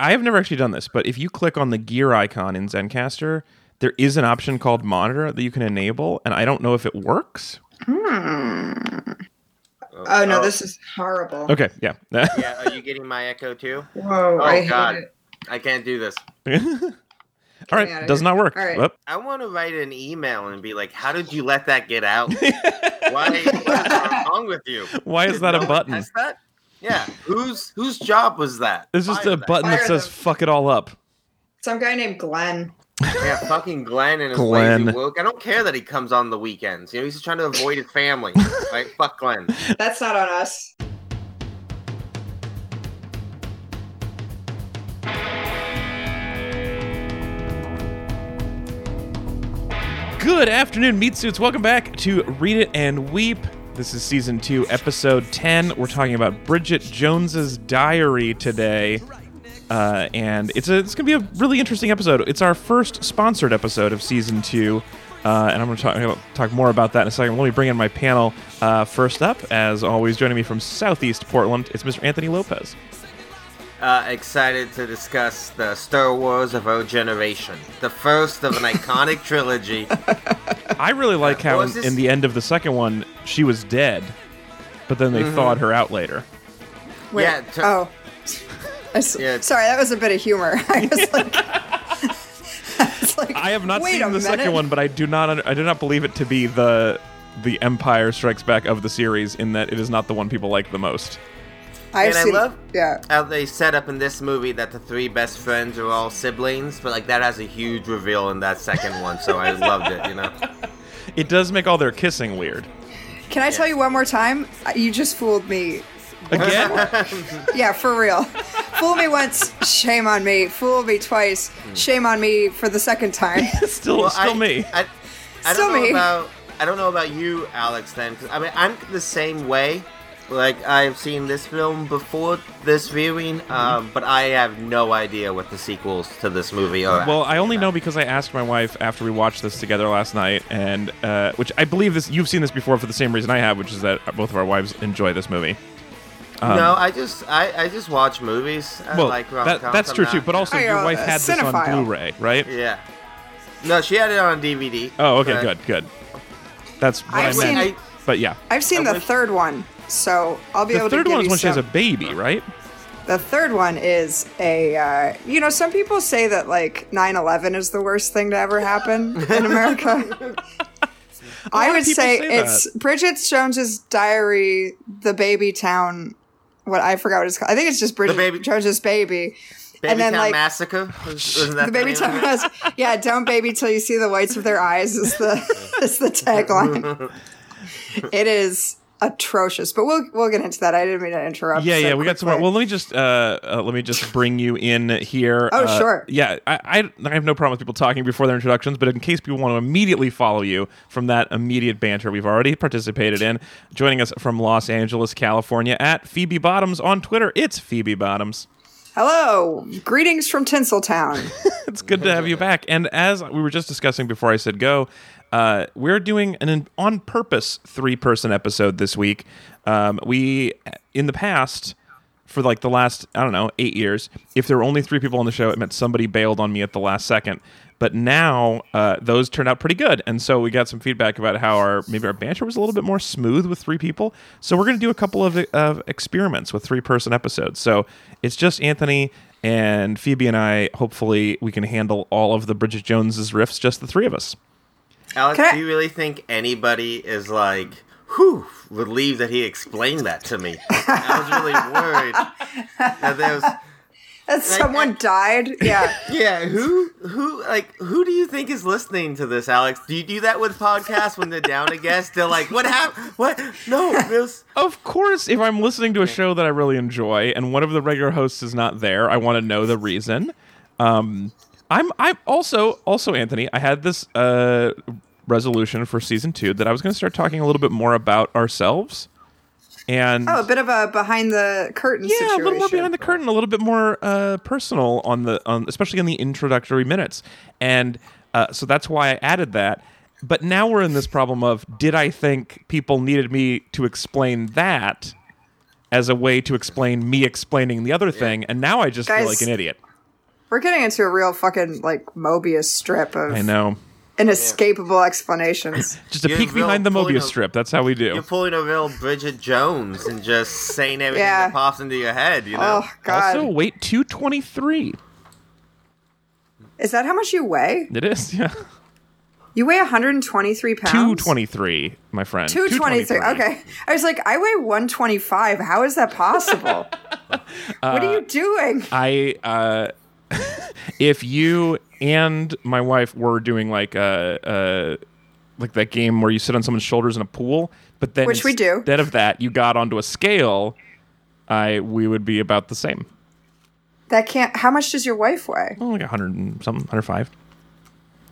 I have never actually done this, but if you click on the gear icon in Zencastr, there is an option called monitor that you can enable, and I don't know if it works. Oh, no, this is horrible. Okay, yeah. Yeah, are you getting my echo too? Whoa, I hate it. I can't do this. All right, does not work. Right. I want to write an email and be like, how did you let that get out? What's wrong with you? Why is that a button? That? Yeah, whose job was that? It's just a button that says, fuck it all up. Some guy named Glenn. Yeah, fucking Glenn and his lazy woke. I don't care that he comes on the weekends. You know, he's just trying to avoid his family. Right? Fuck Glenn. That's not on us. Good afternoon, meat suits. Welcome back to Read It and Weep. This is season 2, episode 10. We're talking about Bridget Jones's Diary today. And it's going to be a really interesting episode. It's our first sponsored episode of Season 2, and I'm going to talk more about that in a second. Let me bring in my panel. First up, as always, joining me from Southeast Portland, it's Mr. Anthony Lopez. Excited to discuss the Star Wars of our generation, the first of an iconic trilogy. I really like how in the end of the second one, she was dead, but then they thawed her out later. Wait, yeah. Sorry, that was a bit of humor. I was like, I have not seen the second one, but I do not believe it to be the Empire Strikes Back of the series, in that it is not the one people like the most. I love how they set up in this movie that the three best friends are all siblings, but like that has a huge reveal in that second one, so I loved it. You know, it does make all their kissing weird. Can I tell you one more time? You just fooled me. Again? Yeah, for real. Fool me once, shame on me. Fool me twice, shame on me for the second time. still me. I don't know about you, Alex, then. 'Cause, I mean, I'm the same way. Like, I've seen this film before this viewing, but I have no idea what the sequels to this movie are. Well, I only know because I asked my wife after we watched this together last night, and which I believe you've seen this before for the same reason I have, which is that both of our wives enjoy this movie. No, I just watch movies. That's true too. But also, your wife had this on Blu-ray, right? Yeah. No, she had it on DVD. Oh, okay, good. That's what I meant. I've seen the third one, so I'll be able to. The third one is when she has a baby, right? The third one is a, some people say that like 9/11 is the worst thing to ever happen in America. I would say it's Bridget Jones's Diary, the baby town. I forgot what it's called. I think it's just Jones's Baby. Baby Town Massacre? Wasn't that the Baby Town Massacre. Yeah, don't baby till you see the whites of their eyes is the tagline. It is atrocious, but we'll get into that. I didn't mean to interrupt. Yeah, we got some more. Well, let me just bring you in here. Oh, sure. Yeah, I have no problem with people talking before their introductions, but in case people want to immediately follow you from that immediate banter we've already participated in, joining us from Los Angeles, California, at Phoebe Bottoms on Twitter. It's Phoebe Bottoms. Hello, greetings from Tinseltown. It's good to have you back. And as we were just discussing before I said go, we're doing an on-purpose 3-person episode this week. We, in the past, for like the last, 8 years, if there were only 3 people on the show, it meant somebody bailed on me at the last second. But now, those turned out pretty good. And so we got some feedback about how maybe our banter was a little bit more smooth with 3 people. So we're going to do a couple of experiments with 3-person episodes. So it's just Anthony and Phoebe and I. Hopefully we can handle all of the Bridget Jones's riffs, just the 3 of us. Alex, do you really think anybody is like, relieved that he explained that to me? I was really worried that someone died? Yeah. Yeah, who do you think is listening to this, Alex? Do you do that with podcasts when they're down a guest? They're like, what happened? What? No. Of course, if I'm listening to a show that I really enjoy and one of the regular hosts is not there, I want to know the reason. I'm also Anthony, I had this resolution for season 2 that I was going to start talking a little bit more about ourselves. And a bit of a behind the curtain situation. Yeah, a little more behind the curtain, a little bit more personal especially in the introductory minutes. And so that's why I added that. But now we're in this problem of, did I think people needed me to explain that as a way to explain me explaining the other thing? And now I just feel like an idiot. We're getting into a real fucking, like, Mobius strip of... I know. Inescapable explanations. Just a peek behind the Mobius strip. That's how we do. You're pulling a real Bridget Jones and just saying everything that pops into your head, you know? Oh, God. Also, weight 223. Is that how much you weigh? It is, yeah. You weigh 123 pounds? 223, my friend. 223, okay. I was like, I weigh 125. How is that possible? What are you doing? If you and my wife were doing like that game where you sit on someone's shoulders in a pool, but then which we do. Instead of that, you got onto a scale, we would be about the same. That can't. How much does your wife weigh? Oh, like 100 and something, 105.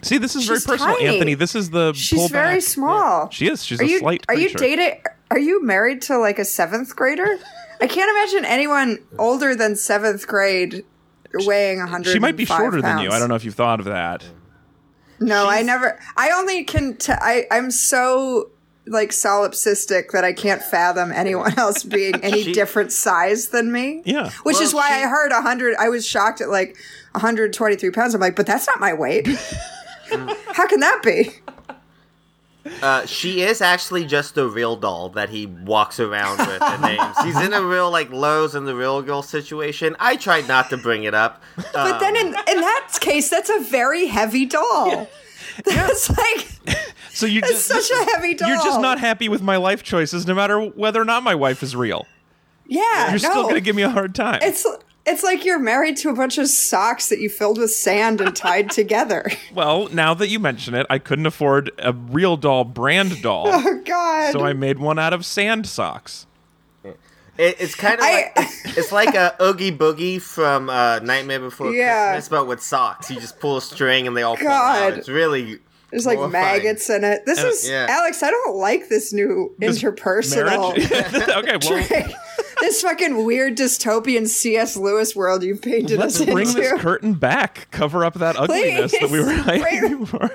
See, this is she's very personal, tiny. Anthony. This is the she's pullback. Very small. Yeah. She is. She's a slight. Are you dating? Are you married to like a seventh grader? I can't imagine anyone older than seventh grade. Weighing 105 She might be shorter pounds. Than you. I don't know if you've thought of that. No, I never. I only can. I'm so like solipsistic that I can't fathom anyone else being any different size than me. Yeah, which is why I heard 100. I was shocked at like 123 pounds. I'm like, but that's not my weight. How can that be? She is actually just a real doll that he walks around with and names. He's in a real, like, Lowe's and the real girl situation. I tried not to bring it up. But then in that case, that's a very heavy doll. Yeah. That's like, so you just, such a heavy doll. You're just not happy with my life choices, no matter whether or not my wife is real. Yeah, you're still going to give me a hard time. It's like you're married to a bunch of socks that you filled with sand and tied together. Well, now that you mention it, I couldn't afford a real doll brand doll. Oh, God. So I made one out of sand socks. It's kind of like it's like a Oogie Boogie from Nightmare Before Christmas, but with socks. You just pull a string and they all fall out. It's really... There's like maggots in it. This is... Yeah. Alex, I don't like this new this interpersonal... Okay, well... This fucking weird dystopian C.S. Lewis world you've painted us into. Let's bring this curtain back. Cover up that ugliness that we were hiding before.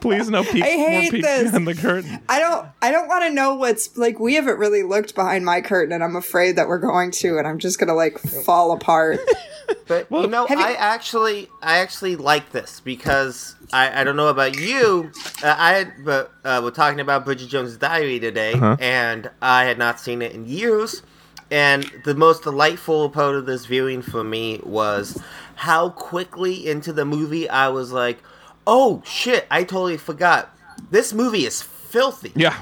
Please, no peek. I hate this. On the curtain. I don't want to know what's like. We haven't really looked behind my curtain, and I'm afraid that we're going to, and I'm just gonna like fall apart. But well, you know, I actually like this because I don't know about you. We're talking about Bridget Jones's Diary today, and I had not seen it in years. And the most delightful part of this viewing for me was how quickly into the movie I was like, oh, shit, I totally forgot. This movie is filthy. Yeah.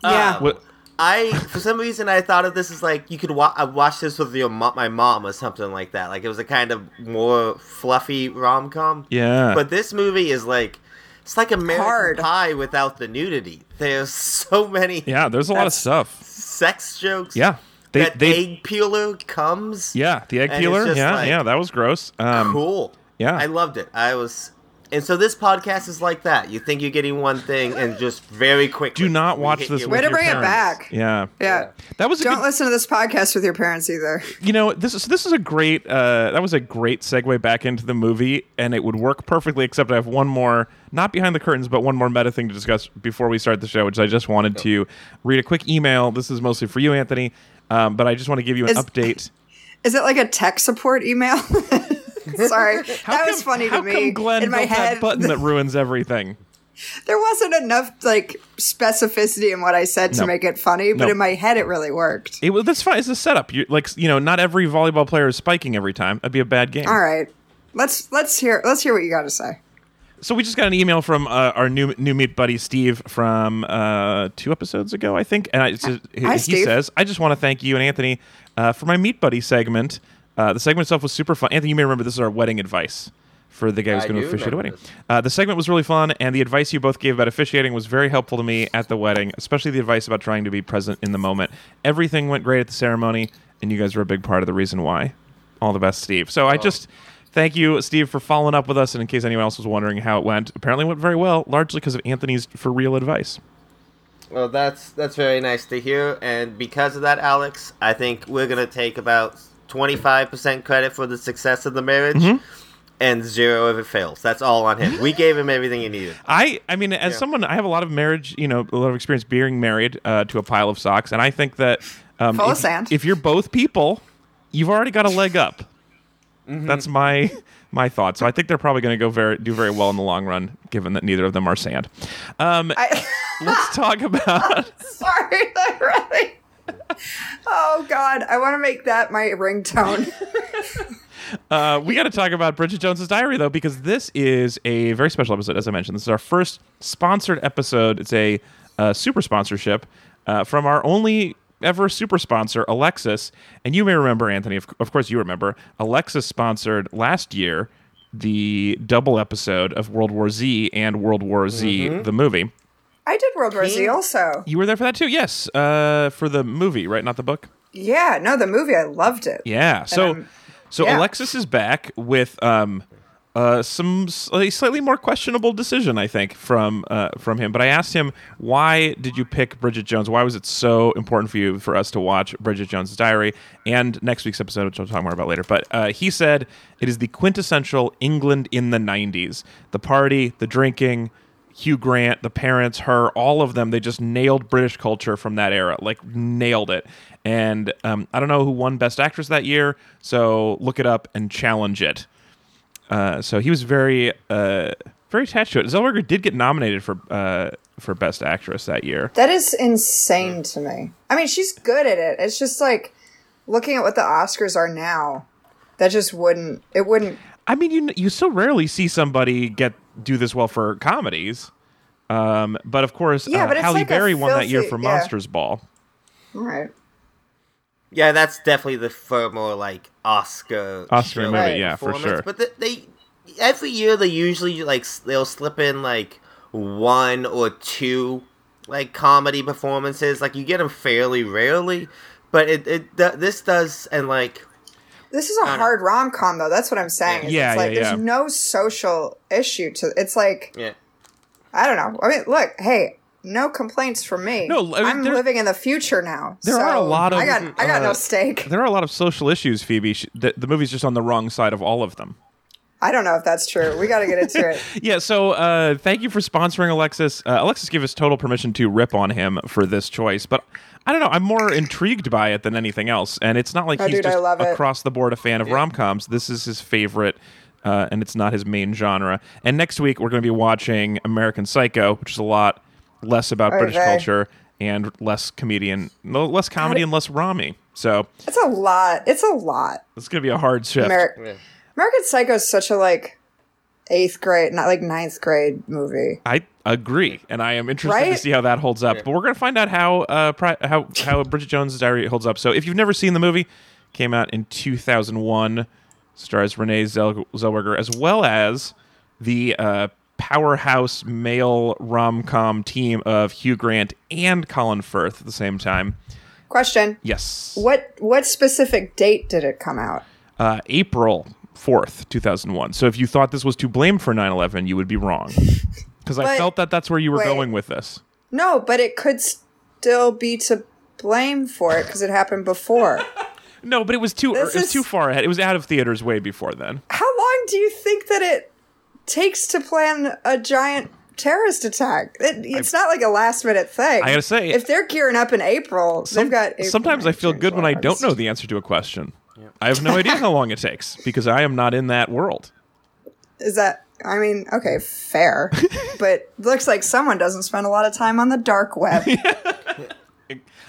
For some reason, I thought of this as, like, you could watch this with my mom or something like that. Like, it was a kind of more fluffy rom-com. Yeah. But this movie is, like, it's like American Pie without the nudity. There's so many. Yeah, there's a lot of stuff. Sex jokes. Yeah. The egg peeler comes. Yeah, the egg peeler. Yeah, like, yeah, that was gross. Cool. Yeah. I loved it. I was... And so this podcast is like that. You think you're getting one thing, and just very quickly. Do not watch this. Way to bring it back. Yeah, yeah. That was. Don't listen to this podcast with your parents either. You know, this is a great. That was a great segue back into the movie, and it would work perfectly. Except I have one more, not behind the curtains, but one more meta thing to discuss before we start the show, which I just wanted to read a quick email. This is mostly for you, Anthony, but I just want to give you an update. Is it like a tech support email? Sorry, was funny to me. How come Glenn in my head, that button that ruins everything? There wasn't enough like specificity in what I said to make it funny, but in my head it really worked. That's fine. It's a setup. Not every volleyball player is spiking every time. That'd be a bad game. All right, let's hear what you got to say. So we just got an email from our new meat buddy Steve from 2 episodes ago, I think, and he says, "I just want to thank you and Anthony for my meat buddy segment." The segment itself was super fun. Anthony, you may remember this is our wedding advice for the guy who's going to officiate a wedding. The segment was really fun, and the advice you both gave about officiating was very helpful to me at the wedding, especially the advice about trying to be present in the moment. Everything went great at the ceremony, and you guys were a big part of the reason why. All the best, Steve. So I just thank you, Steve, for following up with us, and in case anyone else was wondering how it went, apparently it went very well, largely because of Anthony's for real advice. Well, that's very nice to hear, and because of that, Alex, I think we're going to take about... 25% credit for the success of the marriage, and 0 if it fails. That's all on him. We gave him everything he needed. I mean, as someone, I have a lot of marriage, a lot of experience being married to a pile of socks, and I think that if you're both people, you've already got a leg up. Mm-hmm. That's my thought. So I think they're probably going to do very well in the long run, given that neither of them are sand. Let's talk about. Sorry, that really. Oh God, I want to make that my ringtone. We got to talk about Bridget Jones's Diary, though, because this is a very special episode. As I mentioned, this is our first sponsored episode. It's a super sponsorship from our only ever super sponsor, Alexis. And you may remember, Anthony, of course you remember, Alexis sponsored last year the double episode of World War Z and World War Z, mm-hmm. the movie. I did World War Z also. You were there for that too, yes. For the movie, right? Not the book? Yeah, no, the movie. I loved it. Yeah, so Alexis is back with a slightly more questionable decision, I think, from him. But I asked him, why did you pick Bridget Jones? Why was it so important for you, for us to watch Bridget Jones's Diary and next week's episode, which I'll talk more about later. But he said it is the quintessential England in the 90s. The party, the drinking, Hugh Grant, the parents, her, all of them, they just nailed British culture from that era, like nailed it. And I don't know who won Best Actress that year, so look it up and challenge it. So he was very very attached to it. Zellweger did get nominated for Best Actress that year. That is insane to me. I mean, she's good at it. It's just like looking at what the Oscars are now, that just wouldn't, it wouldn't. I mean, you so rarely see somebody do this well for comedies, but of course, but Halle Berry won that year for Monsters Ball. All right. Yeah, that's definitely the more like Oscar show, movie, yeah, for sure. But they every year they usually they'll slip in one or two comedy performances. You get them fairly rarely, but this does and . This is a hard rom-com, though. That's what I'm saying. Yeah, it's there's no social issue to it's like, yeah. I don't know. I mean, look, hey, no complaints from me. No, I mean, I'm living in the future now. There are a lot of... I got no stake. There are a lot of social issues, Phoebe. The movie's just on the wrong side of all of them. I don't know if that's true. We got to get into it. Yeah, so thank you for sponsoring Alexis. Alexis gave us total permission to rip on him for this choice, but I don't know. I'm more intrigued by it than anything else, and it's not like he's just across the board a fan of rom-coms. This is his favorite, and it's not his main genre. And next week, we're going to be watching American Psycho, which is a lot less about British culture and less comedy and less Rami. So it's a lot. It's going to be a hard shift. American Psycho is such a 8th grade, not 9th grade movie. I agree, and I am interested to see how that holds up. Yeah. But we're gonna find out how Bridget Jones's Diary holds up. So if you've never seen the movie, came out in 2001, stars Renee Zellweger as well as the powerhouse male rom-com team of Hugh Grant and Colin Firth at the same time. Question. Yes. What specific date did it come out? April 4th, 2001. So if you thought this was to blame for 9/11, you would be wrong. Because I felt that that's where you were going with this. No, but it could still be to blame for it because it happened before. No, but it was too far ahead. It was out of theaters way before then. How long do you think that it takes to plan a giant terrorist attack? It's not like a last minute thing. I gotta say, if they're gearing up in April, they've got. April, sometimes I feel good when I don't know the answer to a question. Yep. I have no idea how long it takes because I am not in that world. Okay, fair. But looks like someone doesn't spend a lot of time on the dark web.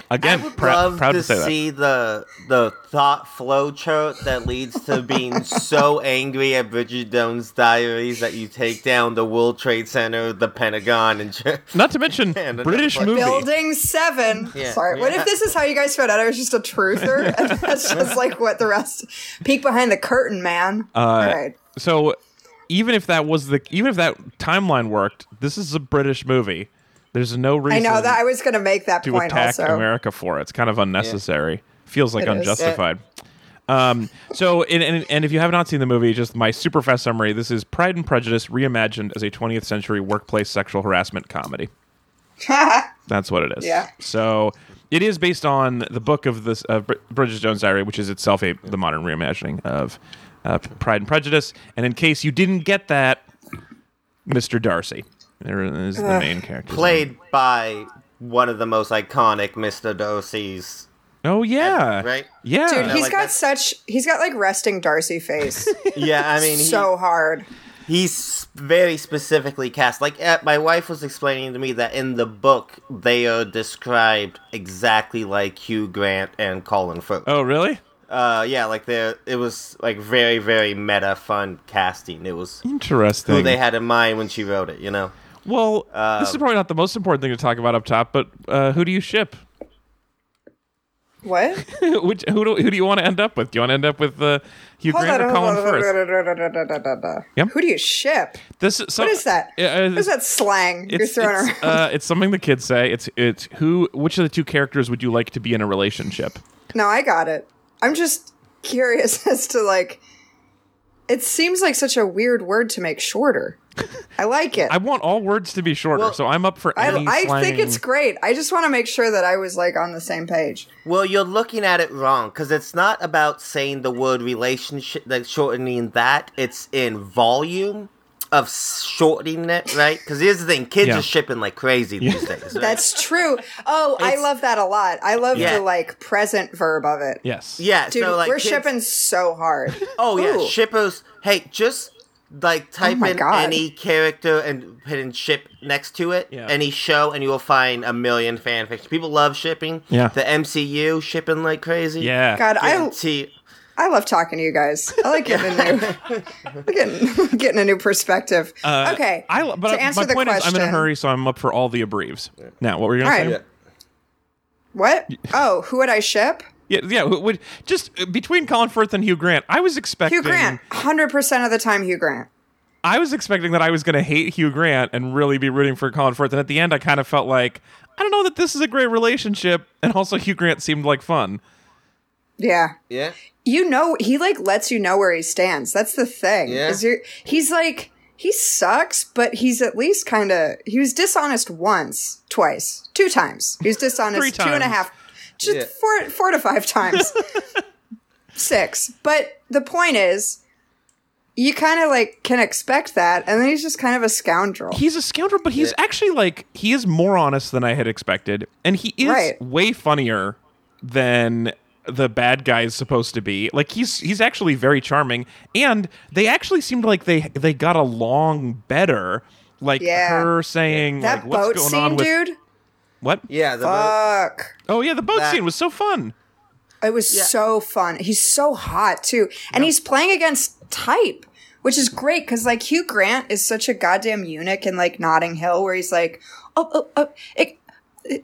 Again, I would proud to say that. See the thought flow chart that leads to being so angry at Bridget Jones's Diaries that you take down the World Trade Center, the Pentagon, and not to mention British movie Building 7. Yeah, sorry, what if this is how you guys found out I was just a truther? And that's just what the rest. Peek behind the curtain, man. All right. So even if that timeline worked, this is a British movie. There's no reason. I know that I was going to make that point. To attack America for it, it's kind of unnecessary. Yeah. Feels like it unjustified. So, and if you have not seen the movie, just my super fast summary: this is Pride and Prejudice reimagined as a 20th century workplace sexual harassment comedy. That's what it is. Yeah. So it is based on the book of this Bridget Jones's Diary, which is itself the modern reimagining of Pride and Prejudice. And in case you didn't get that, Mr. Darcy. There is the main character. Played by one of the most iconic Mr. Darcy's Oh yeah, right. Yeah, dude, he's got such like resting Darcy face. Yeah, I mean, so hard. He's very specifically cast. Like, my wife was explaining to me that in the book, they are described exactly like Hugh Grant and Colin Firth. Oh, really? Yeah, like, it was, like, very, very meta, fun casting. It was interesting who they had in mind when she wrote it, you know? Well, this is probably not the most important thing to talk about up top, but who do you ship? What? Who do you want to end up with? Do you want to end up with Hugh Grant or Colin Firth? Yep. Who do you ship? What is that? What is that slang you're throwing around? It's something the kids say. It's who. Which of the two characters would you like to be in a relationship? No, I got it. I'm just curious as to, like, it seems like such a weird word to make shorter. I like it. I want all words to be shorter, so I'm up for any slang. I think it's great. I just want to make sure that I was, like, on the same page. Well, you're looking at it wrong, because it's not about saying the word relationship, like shortening that. It's in volume of shortening it, right? Because here's the thing, kids are shipping like crazy these days. Right? That's true. Oh, I love that a lot. I love the, like, present verb of it. Yes. Yeah. Dude, so, like, we're shipping so hard. Oh, yeah. Shippers. Hey, just... like, type in any character and put in ship next to it, any show, and you will find a million fanfiction. People love shipping. Yeah. The MCU shipping like crazy. Yeah. God, I love talking to you guys. I like getting a new perspective. Okay. But to answer the question. I'm in a hurry, so I'm up for all the abreves. Now, what were you going to say? What? Oh, who would I ship? Yeah. Just between Colin Firth and Hugh Grant, I was expecting... Hugh Grant. 100% of the time, Hugh Grant. I was expecting that I was going to hate Hugh Grant and really be rooting for Colin Firth. And at the end, I kind of felt like, I don't know that this is a great relationship. And also, Hugh Grant seemed like fun. Yeah. Yeah. You know, he, like, lets you know where he stands. That's the thing. Yeah. He's like... He sucks, but he's at least kind of... He was dishonest once, twice, two times. He was dishonest 3 times. 2.5 Just 4 to 5 times. 6. But the point is, you kind of, like, can expect that, and then he's just kind of a scoundrel. He's a scoundrel, but he's actually, like, he is more honest than I had expected, and he is way funnier than the bad guy is supposed to be. Like, he's actually very charming, and they actually seemed like they got along better. Like, her saying, that like, what's going on with... Dude? What? Yeah, the boat. Oh, yeah, the boat scene was so fun. It was so fun. He's so hot, too. And he's playing against type, which is great, because, like, Hugh Grant is such a goddamn eunuch in, like, Notting Hill, where he's like,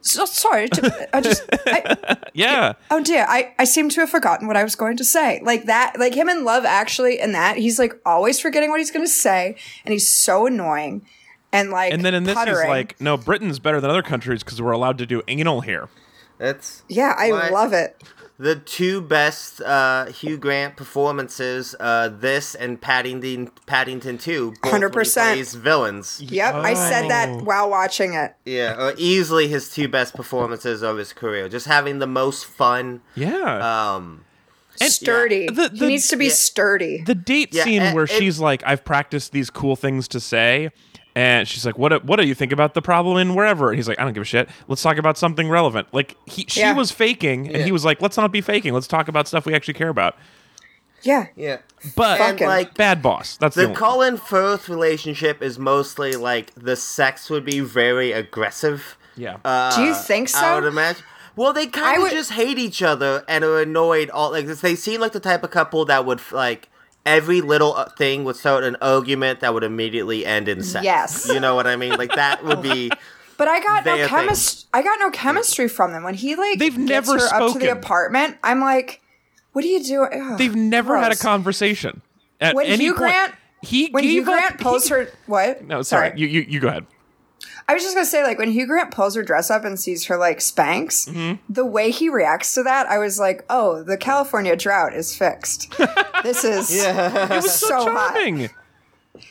sorry. Oh, dear. I seem to have forgotten what I was going to say. Like that, like him in Love Actually and that, he's, like, always forgetting what he's going to say, and he's so annoying. And, like, and then in this is like, no, Britain's better than other countries because we're allowed to do anal here. I love it. The 2 best Hugh Grant performances, this and Paddington 2, both 100% plays villains. Yep, I said that while watching it. Yeah, or easily his 2 best performances of his career. Just having the most fun. Yeah. Sturdy. Yeah. He needs to be sturdy. The date scene where she's like, I've practiced these cool things to say. And she's like, what do you think about the problem in wherever? And he's like, I don't give a shit. Let's talk about something relevant. Like, she was faking, and he was like, let's not be faking. Let's talk about stuff we actually care about. Yeah. Yeah. But, and, like, bad boss. That's the Colin Firth relationship is mostly, like, the sex would be very aggressive. Yeah. Do you think so? I would imagine. Well, they kind of just hate each other and are annoyed. Like, they seem like the type of couple that would, like... Every little thing would start an argument that would immediately end in sex. Yes. You know what I mean? Like, that would be... But I got no chemistry from them. When he, like, they've never spoken up to the apartment, I'm like, what do you do? Ugh, they've never had a conversation at any point. When Hugh Grant pulls her... No, sorry. You go ahead. I was just going to say, like, when Hugh Grant pulls her dress up and sees her, like, Spanx, the way he reacts to that, I was like, oh, the California drought is fixed. This is it was so charming.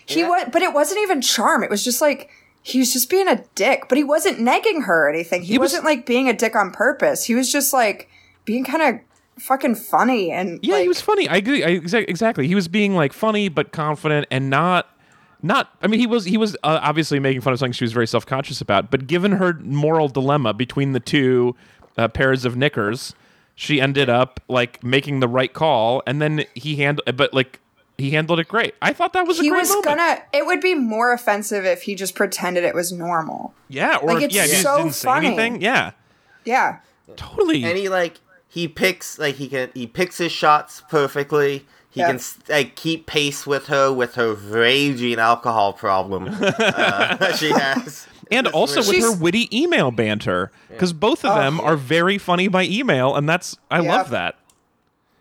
Hot. But it wasn't even charm. It was just, like, he was just being a dick. But he wasn't negging her or anything. He wasn't, like, being a dick on purpose. He was just, like, being kind of... fucking funny. And he was funny. I agree. Exactly. He was being, like, funny but confident and not. I mean, he was obviously making fun of something she was very self-conscious about, but given her moral dilemma between the 2 pairs of knickers, she ended up like making the right call, and then he handled it great. I thought that was a great moment. He was gonna. It would be more offensive if he just pretended it was normal. Yeah, or like, if he so didn't funny. Say anything. Yeah, yeah, totally. And he picks his shots perfectly. He can keep pace with her raging alcohol problem she has. And also with her witty email banter, because both of them are very funny by email, and I love that.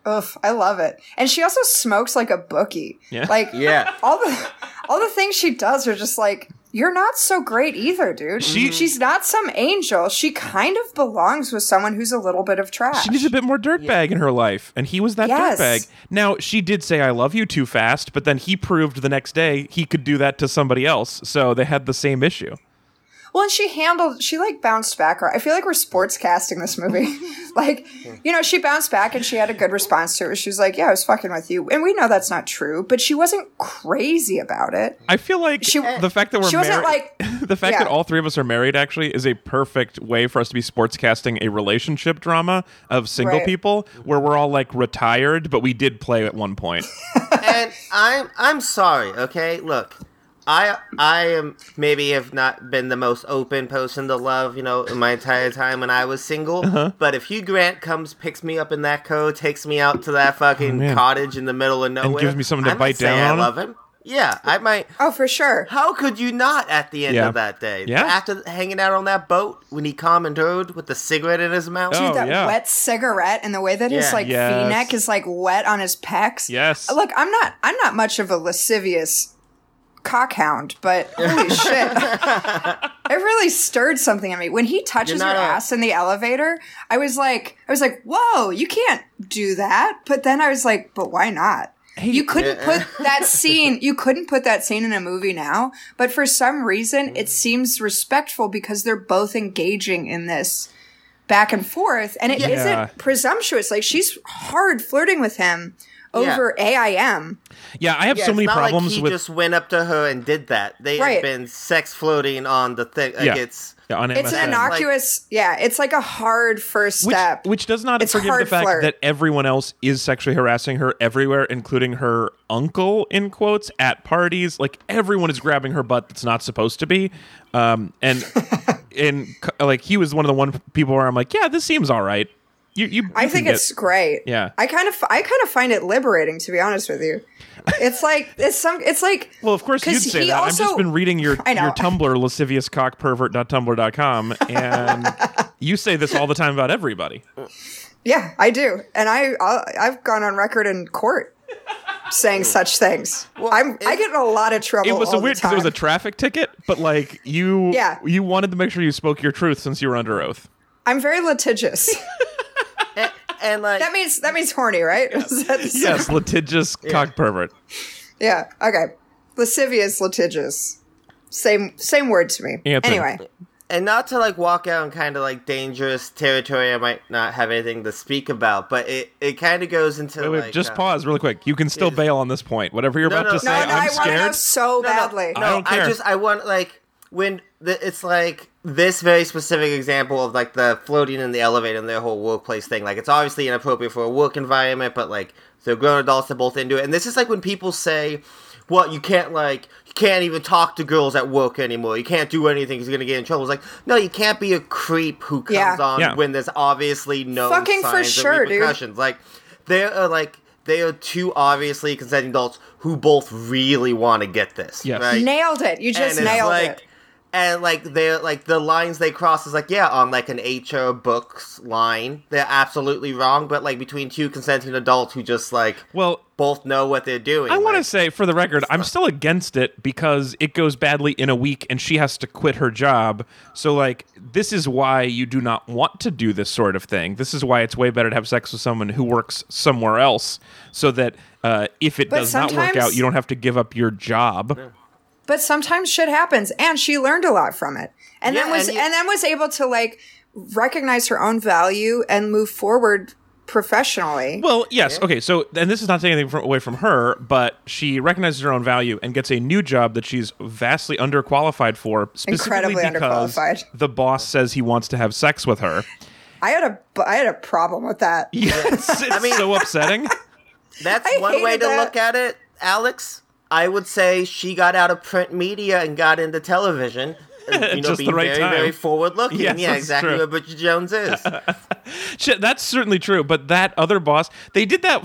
Ugh, I love it. And she also smokes like a bookie. Yeah. Like, all the things she does are just like, you're not so great either, dude. She's not some angel. She kind of belongs with someone who's a little bit of trash. She needs a bit more dirtbag in her life, and he was that dirtbag. Now, she did say I love you too fast, but then he proved the next day he could do that to somebody else, so they had the same issue. Well, and she bounced back. I feel like we're sports casting this movie. Like, you know, she bounced back and she had a good response to it. She was like, yeah, I was fucking with you. And we know that's not true, but she wasn't crazy about it. I feel like the fact that that all three of us are married actually is a perfect way for us to be sports casting a relationship drama of single people where we're all like retired, but we did play at one point. And I'm sorry, okay? Look. I am maybe have not been the most open person to love, you know, in my entire time when I was single. Uh-huh. But if Hugh Grant comes, picks me up in that coat, takes me out to that fucking cottage in the middle of nowhere, and gives me something to bite down on. I love him. Yeah, I might. Oh, for sure. How could you not at the end of that day? Yeah. After hanging out on that boat when he commandeered with the cigarette in his mouth. Dude, that wet cigarette and the way that his V-neck is like wet on his pecs. Yes. Look, I'm not much of a lascivious cockhound, but holy shit. It really stirred something in me. When he touches her ass in the elevator, I was like, whoa, you can't do that. But then I was like, but why not? You couldn't put that scene in a movie now, but for some reason it seems respectful because they're both engaging in this back and forth. And it isn't presumptuous. Like, she's hard flirting with him over AIM. Yeah, I have so many problems with... It's not like he just went up to her and did that. They have been sex floating on the thing. Like it's an innocuous... it's like a hard first step. Which does not forgive the fact that everyone else is sexually harassing her everywhere, including her uncle, in quotes, at parties. Like, everyone is grabbing her butt that's not supposed to be. And like, he was one of the people where I'm like, yeah, this seems all right. I think it's great. Yeah, I kind of find it liberating, to be honest with you. It's like well, of course you'd say that. I've just been reading your Tumblr, lasciviouscockpervert.tumblr.com, and you say this all the time about everybody. Yeah, I do, and I've gone on record in court saying such things. Well, I get in a lot of trouble. It was weird because it was a traffic ticket, but like you wanted to make sure you spoke your truth since you were under oath. I'm very litigious. And like, that means horny, right? Yes, litigious cock pervert. Yeah. Okay. Lascivious, litigious. Same word to me. Anthony. Anyway. And not to like walk out in kind of like dangerous territory. I might not have anything to speak about, but it kind of goes into just pause really quick. You can still bail on this point. Whatever you're about to say, I'm scared. I want to know so badly. No, I don't care. I want like when it's like. This very specific example of, like, the floating in the elevator and their whole workplace thing. Like, it's obviously inappropriate for a work environment, but, like, they're grown adults, they're both into it. And this is, like, when people say, well, you can't even talk to girls at work anymore. You can't do anything because you're going to get in trouble. It's like, no, you can't be a creep who comes on when there's obviously no fucking signs of repercussions. Dude. Like, there are, like... They are two obviously consenting adults who both really want to get this. Yes. Right? Nailed it. You just nailed it. And, like, they're, like, the lines they cross is, like, on, like, an HR books line, they're absolutely wrong, but, like, between two consenting adults who just, like, both know what they're doing. I want to say, for the record, I'm still against it because it goes badly in a week and she has to quit her job. So, like, this is why you do not want to do this sort of thing. This is why it's way better to have sex with someone who works somewhere else so that if it does not work out, you don't have to give up your job. Yeah. But sometimes shit happens, and she learned a lot from it, and then was able to like recognize her own value and move forward professionally. Well, yes, okay. So, and this is not taking anything away from her, but she recognizes her own value and gets a new job that she's vastly underqualified for, specifically because the boss says he wants to have sex with her. I had a problem with that. Yes, it's so upsetting. That's one way to look at it, Alex. I would say she got out of print media and got into television. Just being the right time. Very forward-looking. Yes, yeah, exactly what Bridget Jones is. Shit, that's certainly true. But that other boss, they did that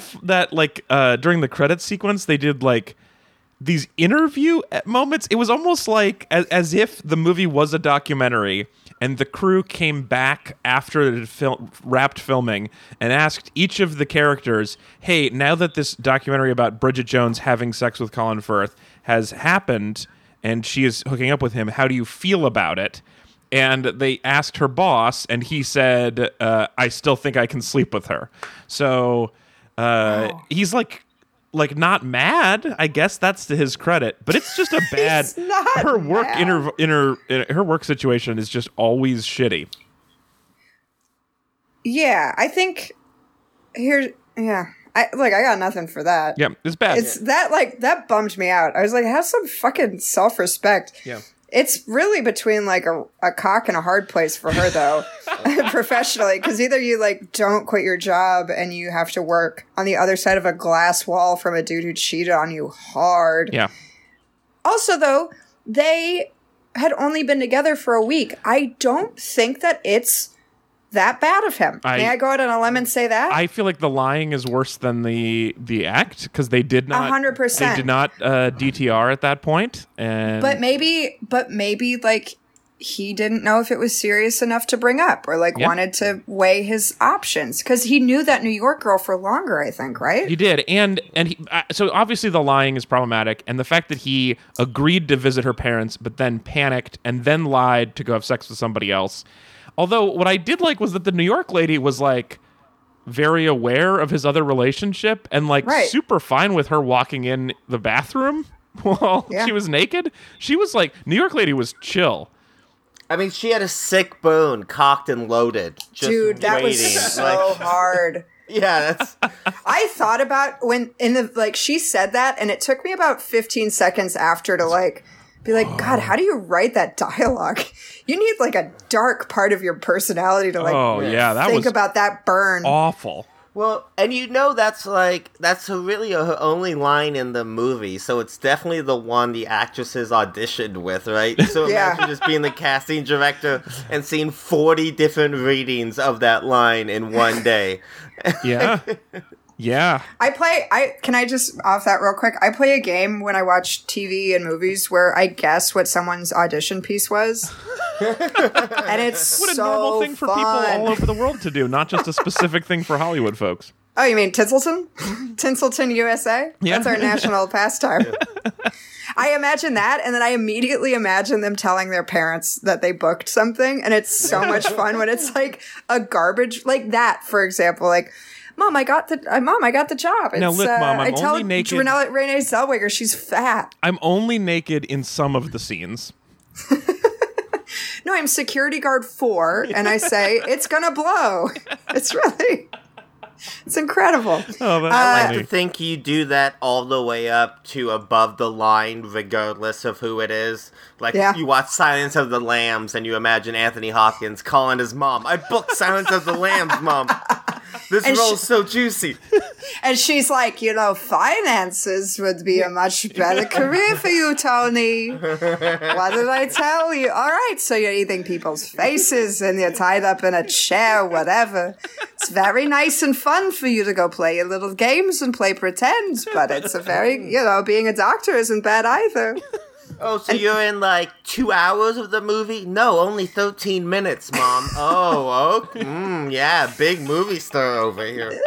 during the credits sequence. They did like these interview moments. It was almost like as if the movie was a documentary, and the crew came back after it had wrapped filming and asked each of the characters, "Hey, now that this documentary about Bridget Jones having sex with Colin Firth has happened." And she is hooking up with him. How do you feel about it? And they asked her boss, and he said, I still think I can sleep with her. So he's like not mad. I guess that's to his credit. But it's just a bad... her work her work situation is just always shitty. Yeah, I think... I got nothing for that. Yeah, it's bad. That bummed me out. I was like, have some fucking self-respect. Yeah. It's really between like a cock and a hard place for her though, professionally, because either you like don't quit your job and you have to work on the other side of a glass wall from a dude who cheated on you hard. Yeah. Also though, they had only been together for a week. I don't think that it's that bad of him. May I go out on a limb and say that? I feel like the lying is worse than the act because they did not 100%. They did not DTR at that point. And but maybe like he didn't know if it was serious enough to bring up or wanted to weigh his options because he knew that New York girl for longer, I think, right? He did. And he so obviously the lying is problematic, and the fact that he agreed to visit her parents but then panicked and then lied to go have sex with somebody else. Although what I did like was that the New York lady was like very aware of his other relationship and super fine with her walking in the bathroom while she was naked. She was like, New York lady was chill. I mean, she had a sick bone cocked and loaded. Just dude, that waiting. Was so hard. Yeah, that's. I thought about when in the she said that, and it took me about 15 seconds after to be like, God, how do you write that dialogue? You need a dark part of your personality to think about that burn. Awful. Well, and that's really her only line in the movie, so it's definitely the one the actresses auditioned with, right? So imagine just being the casting director and seeing 40 different readings of that line in one day. Yeah. Yeah. Can I just off that real quick? I play a game when I watch TV and movies where I guess what someone's audition piece was. And it's what a so normal thing for fun. People all over the world to do, not just a specific thing for Hollywood folks. Oh, you mean Tinselton? Tinselton, USA? Yeah. That's our national pastime. Yeah. I imagine that, and then I immediately imagine them telling their parents that they booked something, and it's so much fun when it's a garbage like that, for example, Mom, I got the job. It's, now look, Mom, I'm only naked. Renee Zellweger, she's fat. I'm only naked in some of the scenes. No, I'm security guard 4, and I say it's gonna blow. It's incredible. Oh, I like to think you do that all the way up to above the line, regardless of who it is. You watch Silence of the Lambs, and you imagine Anthony Hopkins calling his mom. I booked Silence of the Lambs, Mom. This role's so juicy. And she's like, finances would be a much better career for you, Tony. What did I tell you? All right, so you're eating people's faces, and you're tied up in a chair, whatever. It's very nice and fun for you to go play your little games and play pretend, but it's a very, being a doctor isn't bad either. Oh, so you're in 2 hours of the movie? No, only 13 minutes, Mom. Big movie star over here.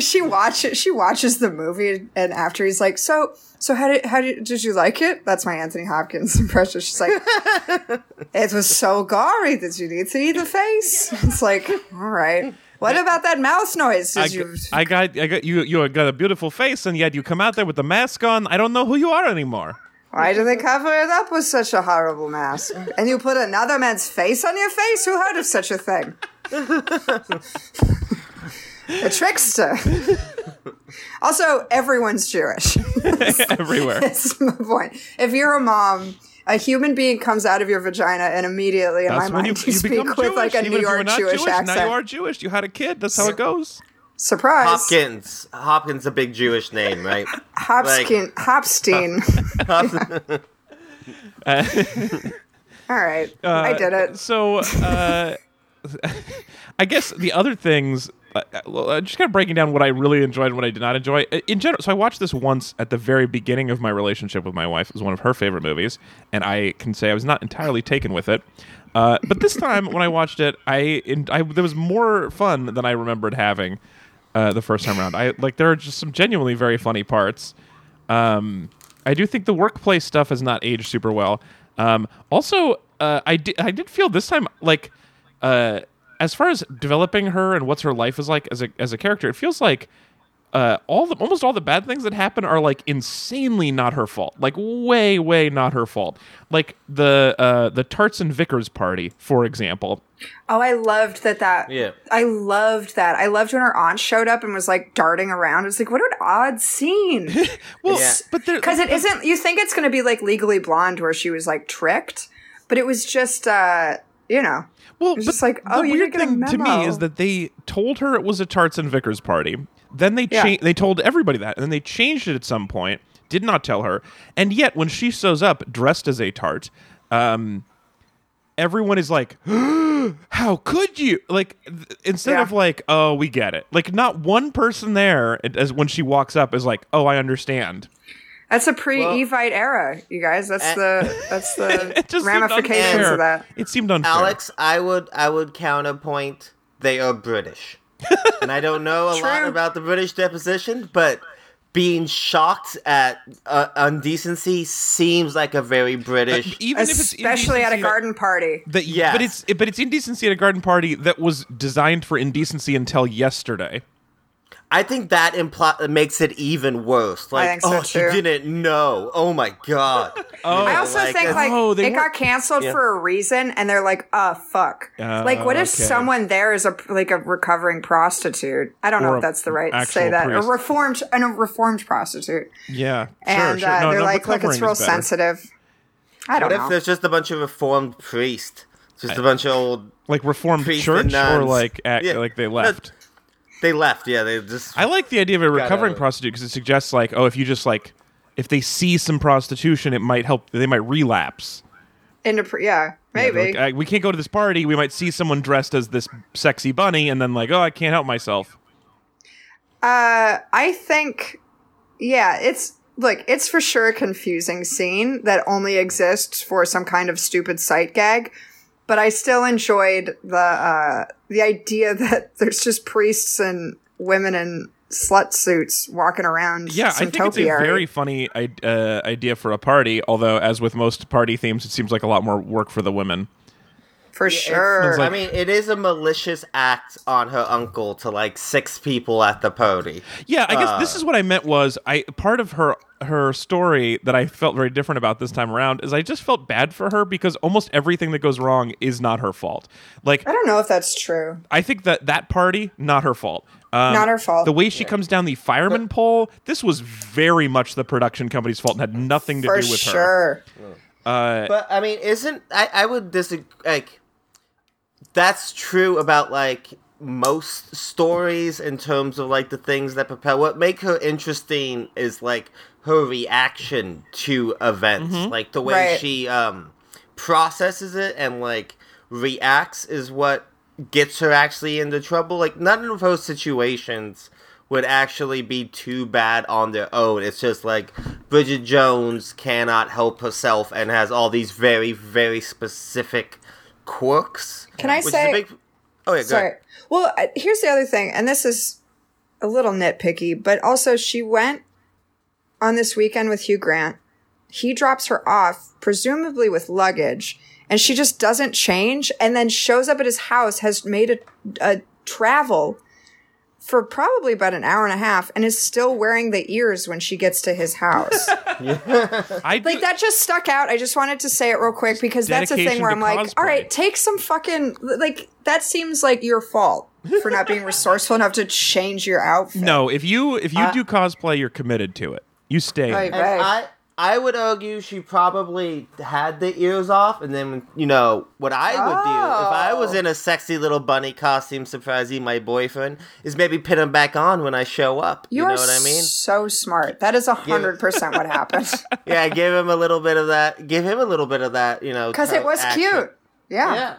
She watches the movie, and after he's like, so did you like it? That's my Anthony Hopkins impression. She's like, it was so gory. Did you need to eat the face? It's like, all right. What about that mouse noise? You got a beautiful face, and yet you come out there with the mask on. I don't know who you are anymore. Why do they cover it up with such a horrible mask? And you put another man's face on your face? Who heard of such a thing? A trickster. Also, everyone's Jewish. Everywhere. That's my point. If you're a mom A human being comes out of your vagina, and immediately in my mind you speak with Jewish, like a New York Jewish accent. Now you are Jewish. You had a kid. That's how it goes. Surprise. Hopkins. Hopkins, a big Jewish name, right? Hopstein. All right. I did it. So I guess the other things, just kind of breaking down what I really enjoyed and what I did not enjoy. In general, so I watched this once at the very beginning of my relationship with my wife. It was one of her favorite movies, and I can say I was not entirely taken with it. But this time when I watched it, I there was more fun than I remembered having the first time around. There are just some genuinely very funny parts. I do think the workplace stuff has not aged super well. I did feel this time as far as developing her and what's her life is like as a character, it feels like almost all the bad things that happen are like insanely not her fault. Like way not her fault. Like the Tarts and Vickers party, for example. Oh, I loved that. Yeah. I loved that. I loved when her aunt showed up and was like darting around. It was like, what an odd scene. Well, yeah. But because it isn't. You think it's going to be like Legally Blonde where she was like tricked, but it was just Well, it's like, oh, you didn't get a memo. The weird thing to me is that they told her it was a Tarts and Vickers party. Then they told everybody that, and then they changed it at some point. Did not tell her, and yet when she shows up dressed as a tart, everyone is like, "How could you?" Like instead of like, "Oh, we get it." Like not one person there as when she walks up is like, "Oh, I understand." That's a pre-Evite era, you guys. That's the ramifications of that. It seemed unfair. Alex, I would counterpoint. They are British. And I don't know a lot about the British deposition, but being shocked at indecency seems like a very British, even especially at a garden party. But it's indecency at a garden party that was designed for indecency until yesterday. I think that makes it even worse. Like, I think so too. She didn't know. Oh my god. I also think it got canceled for a reason, and they're like, fuck. What if someone there is a recovering prostitute? I don't know if that's the right to say that. A reformed prostitute. Yeah. And sure. They're like, look, it's real sensitive. I don't know. What if there's just a bunch of reformed priests? Just a bunch of old reformed church, or they left. They left, yeah. They just. I like the idea of a recovering prostitute because it suggests, if you just if they see some prostitution, it might help. They might relapse. Maybe. We can't go to this party. We might see someone dressed as this sexy bunny, and then I can't help myself. I think, it's for sure a confusing scene that only exists for some kind of stupid sight gag. But I still enjoyed the idea that there's just priests and women in slut suits walking around. Yeah, I think it's a very funny idea for a party. Although, as with most party themes, it seems like a lot more work for the women. For sure. I mean, it is a malicious act on her uncle to six people at the party. Yeah, I guess this is what I meant was part of her story that I felt very different about this time around is I just felt bad for her because almost everything that goes wrong is not her fault. I don't know if that's true. I think that party, not her fault. Not her fault. The way she comes down the fireman pole, this was very much the production company's fault and had nothing to do with her. For sure. But I mean, I would disagree. That's true about most stories in terms of the things that propel. What make her interesting is her reaction to events, mm-hmm. The way she processes it and reacts is what gets her actually into trouble. None of her situations would actually be too bad on their own. It's just Bridget Jones cannot help herself and has all these very, very specific quirks. Can I say? Sorry. Go ahead. Well, here's the other thing, and this is a little nitpicky, but also she went on this weekend with Hugh Grant. He drops her off, presumably with luggage, and she just doesn't change, and then shows up at his house, has made a travel for probably about an hour and a half, and is still wearing the ears when she gets to his house. That just stuck out. I just wanted to say it real quick because that's a thing where I'm cosplay. All right, take some fucking, that seems like your fault for not being resourceful enough to change your outfit. No, if you do cosplay, you're committed to it. You stay. Right. I would argue she probably had the ears off, and then, you know, what I would do, if I was in a sexy little bunny costume surprising my boyfriend, is maybe pin him back on when I show up. You know what I mean? So smart. That is 100% what happened. Yeah, give him a little bit of that. Give him a little bit of that, you know. Because it was action. Cute. Yeah.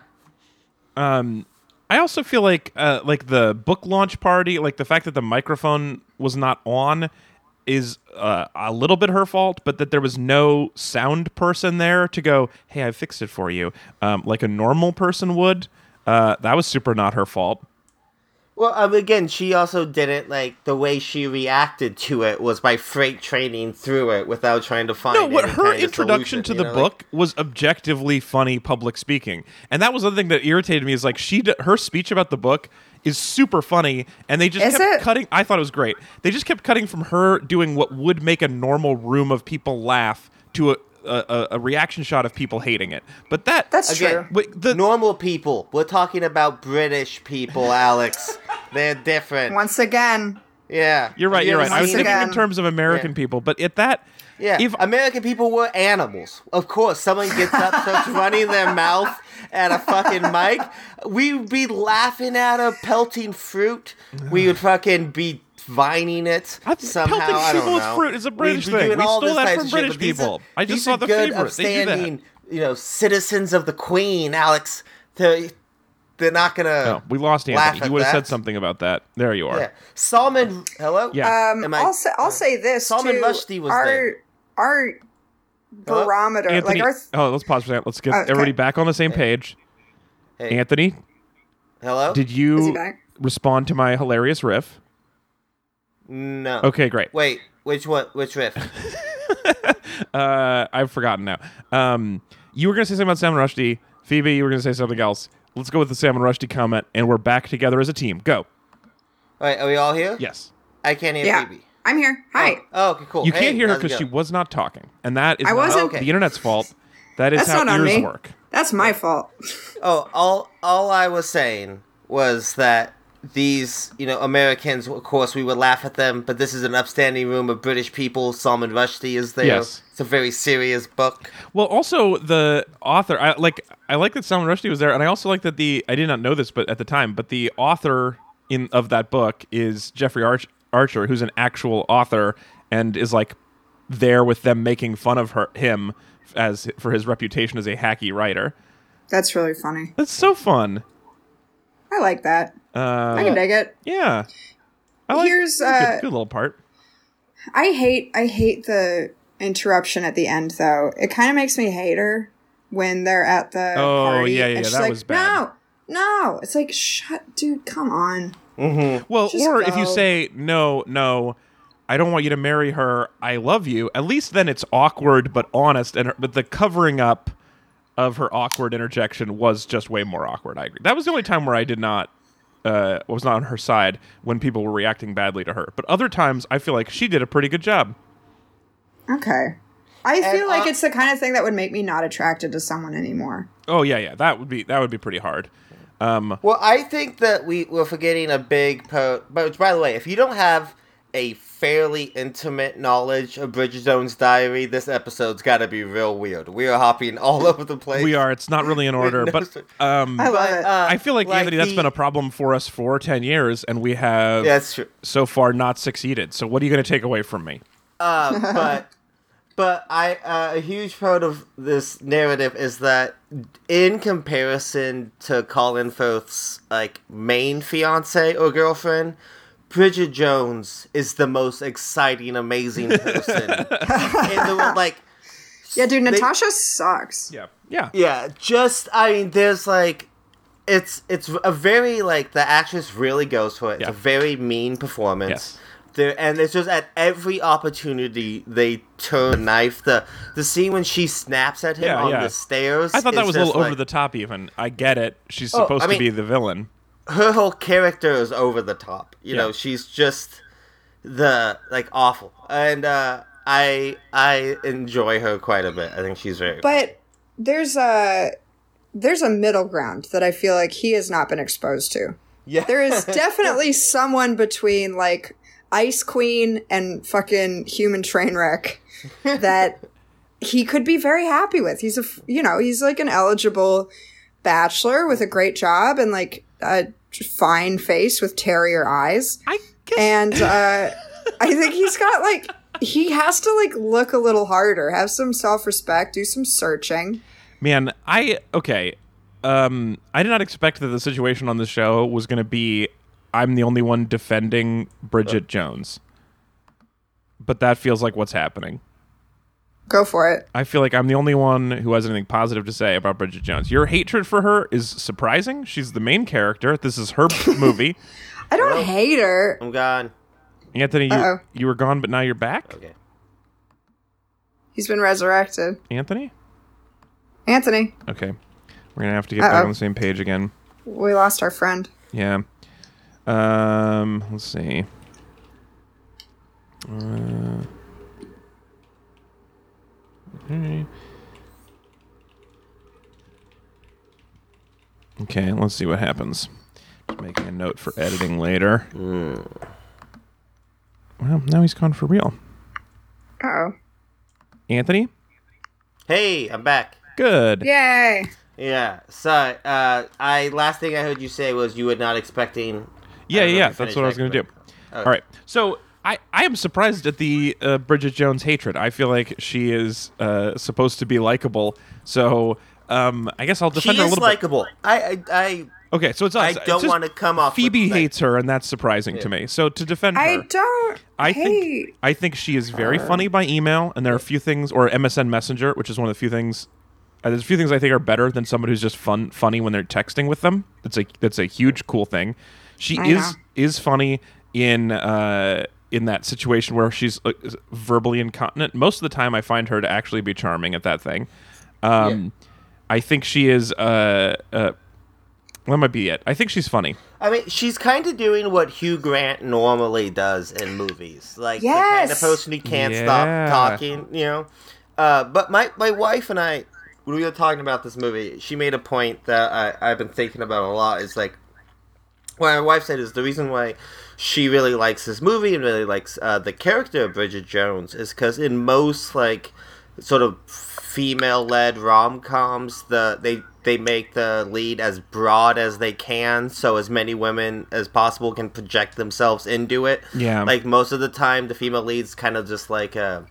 I also feel like the book launch party, like the fact that the microphone was not on is a little bit her fault, but that there was no sound person there to go, hey, I fixed it for you, like a normal person would. That was super not her fault. Well, again, she also did it, like, the way she reacted to it was by freight training through it without trying to find any kind of solution. Her introduction to the book was objectively funny public speaking. And that was the thing that irritated me, is, like, her speech about the book is super funny, and they just kept cutting. I thought it was great. They just kept cutting from her doing what would make a normal room of people laugh to a reaction shot of people hating it. But that's true. Normal people. We're talking about British people, Alex. They're different. Once again. Yeah. You're right. I was thinking in terms of American people, but at that... Yeah, if American people were animals. Of course, someone gets up, starts running their mouth at a fucking mic. We'd be laughing at her, pelting fruit. We would fucking be... vining it somehow. Pelting people with fruit is a British thing. We stole that from British people. I just saw The Favourite. They do that. You know, citizens of the Queen, Alex. They're not gonna. No, we lost Anthony. He would have said something about that. There you are. Yeah. Salman. Hello. Yeah. I'll say this. Salman Rushdie was there. Our barometer. Anthony, let's pause for a second. Let's get everybody back on the same page. Hey. Anthony. Hello. Did you respond to my hilarious riff? No. Okay, great. Wait, which riff? I've forgotten now. You were going to say something about Salman Rushdie. Phoebe, you were going to say something else. Let's go with the Salman Rushdie comment, and we're back together as a team. Go. All right, are we all here? Yes. I can't hear Phoebe. I'm here. Hi. Oh, okay, cool. You can't hear her because she was not talking, and that is the internet's fault. That is how not ears work. That's my fault. All I was saying was that these, you know, Americans, of course, we would laugh at them, but this is an upstanding room of British people. Salman Rushdie is there. Yes. It's a very serious book. Well, also, the author, I like that Salman Rushdie was there, and I also like that I did not know this but at the time, but the author of that book is Jeffrey Archer, who's an actual author, and is, like, there with them making fun of him as for his reputation as a hacky writer. That's really funny. That's so fun. I like that. I can dig it. Yeah. Here's a good little part. I hate the interruption at the end, though. It kind of makes me hate her when they're at the party. Yeah, and she's that was bad. No. It's like, shut, dude, come on. Mm-hmm. Well, just or go. If you say, no, I don't want you to marry her, I love you, at least then it's awkward but honest, but the covering up of her awkward interjection was just way more awkward, I agree. That was the only time where I did not... was not on her side when people were reacting badly to her. But other times, I feel like she did a pretty good job. Okay. I feel like it's the kind of thing that would make me not attracted to someone anymore. Oh, yeah. That would be pretty hard. Well, I think that we're forgetting a big part. But, by the way, if you don't have a fairly intimate knowledge of Bridget Jones's Diary, this episode's got to be real weird. We are hopping all over the place. We are. It's not really in order, but I feel like Anthony, that's been a problem for us for 10 years, and we have so far not succeeded. So what are you going to take away from me? But a huge part of this narrative is that in comparison to Colin Firth's main fiance or girlfriend, Bridget Jones is the most exciting, amazing person. Natasha sucks. Yeah. Just, there's it's a very the actress really goes for it. Yeah. It's a very mean performance. Yes. And it's just at every opportunity they turn the knife. The scene when she snaps at him on the stairs. I thought that was a little over the top. Even I get it. She's supposed to be the villain. Her whole character is over the top. You know, she's just awful. And I enjoy her quite a bit. I think she's very funny. There's a middle ground that I feel like he has not been exposed to. Yeah. There is definitely someone between Ice Queen and fucking Human Trainwreck that he could be very happy with. He's a, you know, he's like an eligible bachelor with a great job and like a fine face with terrier eyes. I guess. And I think he's got like, he has to like look a little harder, have some self-respect, do some searching. Man, I did not expect that the situation on the show was going to be I'm the only one defending Bridget Jones. But that feels like what's happening. Go for it. I feel like I'm the only one who has anything positive to say about Bridget Jones. Your hatred for her is surprising. She's the main character. This is her movie. I don't hate her. I'm gone. Anthony, you were gone, but now you're back? Okay. He's been resurrected. Anthony. Okay. We're going to have to get back on the same page again. We lost our friend. Yeah. Let's see. Okay, let's see what happens. Just making a note for editing later. Well, now he's gone for real. Uh-oh. Anthony? Hey, I'm back. Good. Yay. Yeah, so last thing I heard you say was you were not expecting... Yeah, that's what I was going to do. Okay. All right, so I am surprised at the Bridget Jones hatred. I feel like she is supposed to be likable, so I guess I'll defend her a little bit. She is likable. Okay, so it's us. I don't want to come off. Phoebe hates her, and that's surprising to me. So to defend her, I think she is very funny by email, and there are a few things, or MSN Messenger, which is one of the few things. There's a few things I think are better than someone who's just funny when they're texting with them. That's a huge cool thing. She is funny in that situation where she's verbally incontinent. Most of the time, I find her to actually be charming at that thing. I think she is. That might be it. I think she's funny. I mean, she's kind of doing what Hugh Grant normally does in movies, like the kind of person who can't stop talking. You know, but my wife and I. When we were talking about this movie, she made a point that I've been thinking about a lot. Is like, what my wife said is the reason why she really likes this movie and really likes the character of Bridget Jones is because in most like sort of female-led rom-coms, they make the lead as broad as they can, so as many women as possible can project themselves into it. Yeah, like most of the time, the female lead's kind of just like a.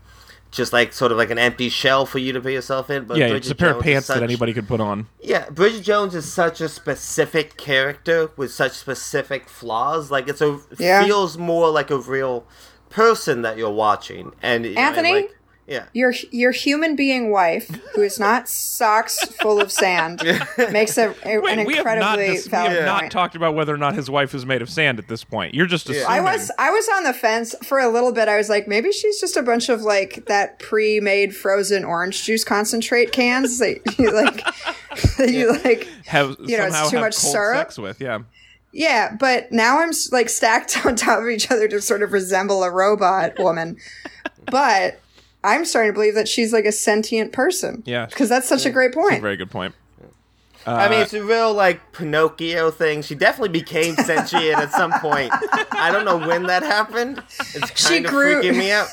Just like sort of like an empty shell for you to put yourself in. But yeah, Bridget it's a pair Jones of pants that anybody could put on. Yeah, Bridget Jones is such a specific character with such specific flaws. Like it feels more like a real person that you're watching. And Anthony, your human being wife who is not socks full of sand makes an incredibly valid point. We have not talked about whether or not his wife is made of sand at this point. You're just assuming. I was on the fence for a little bit. I was like, maybe she's just a bunch of like that pre-made frozen orange juice concentrate cans that it's too much syrup. Sex with yeah, but now I'm like stacked on top of each other to sort of resemble a robot woman, but. I'm starting to believe that she's like a sentient person. Yeah. Because that's such a great point. That's a very good point. I mean, it's a real like Pinocchio thing. She definitely became sentient at some point. I don't know when that happened. It's kind of freaking me out.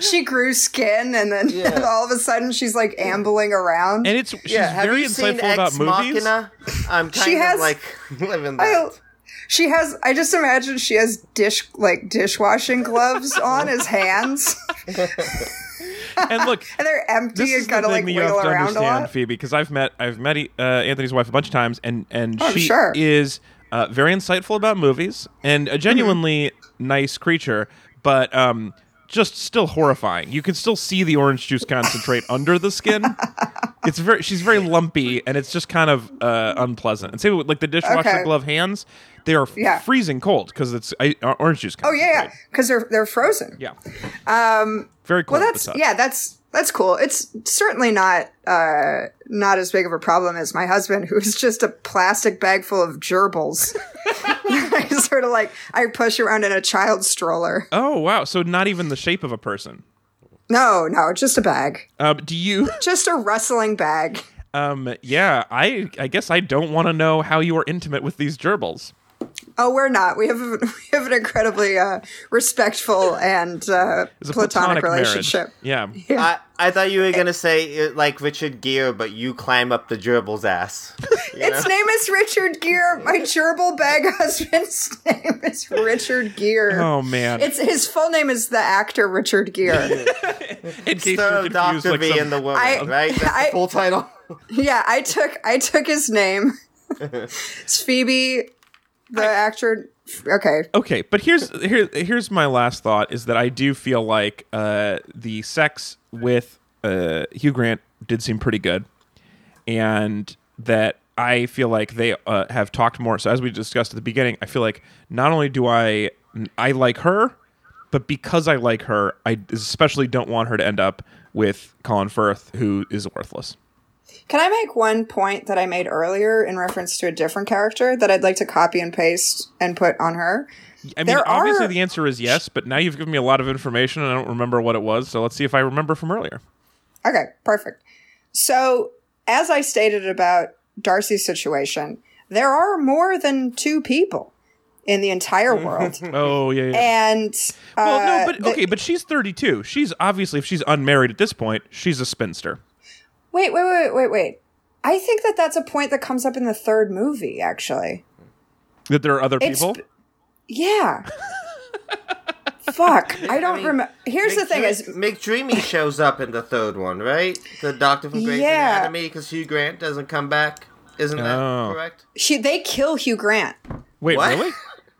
She grew skin and then all of a sudden she's like ambling around. And she's very insightful about movies. I'm kind of like living that. She has. I just imagine she has dishwashing gloves on as hands. And look, and they're empty. This is the thing that you have to understand, Phoebe, because I've met Anthony's wife a bunch of times, and she is very insightful about movies and a genuinely nice creature, but just still horrifying. You can still see the orange juice concentrate under the skin. She's very lumpy, and it's just kind of unpleasant. And same with like the dishwasher glove hands. They are freezing cold because it's orange juice. Oh yeah, because they're frozen. Yeah, very cool. Well, that's cool. It's certainly not as big of a problem as my husband, who is just a plastic bag full of gerbils. I sort of like I push around in a child stroller. Oh wow! So not even the shape of a person. No, just a bag. Just a rustling bag. I guess I don't want to know how you are intimate with these gerbils. Oh, we're not. We have an incredibly respectful and platonic relationship. Marriage. Yeah. I thought you were going to say, like, Richard Gere, but you climb up the gerbil's ass. Its name is Richard Gere. My gerbil bag husband's name is Richard Gere. Oh, man. His full name is the actor Richard Gere. In case so you're confused, Dr. like V and the woman, right? That's the full title. Yeah, I took his name. It's Phoebe, the actor. Okay, but here's my last thought is that I do feel like the sex with Hugh Grant did seem pretty good, and that I feel like they have talked more. So as we discussed at the beginning, I feel like not only do I like her, but because I like her, I especially don't want her to end up with Colin Firth, who is worthless. Can I make one point that I made earlier in reference to a different character that I'd like to copy and paste and put on her? I mean, obviously the answer is yes, but now you've given me a lot of information and I don't remember what it was, so let's see if I remember from earlier. Okay, perfect. So, as I stated about Darcy's situation, there are more than two people in the entire world. Oh, yeah. And... But she's 32. She's obviously, if she's unmarried at this point, she's a spinster. Wait. I think that's a point that comes up in the third movie, actually. That there are other people? Yeah. Fuck. I don't remember. Here's the thing is... McDreamy shows up in the third one, right? The doctor from Grey's Anatomy, because Hugh Grant doesn't come back. Isn't that correct? They kill Hugh Grant. Wait, what? Really?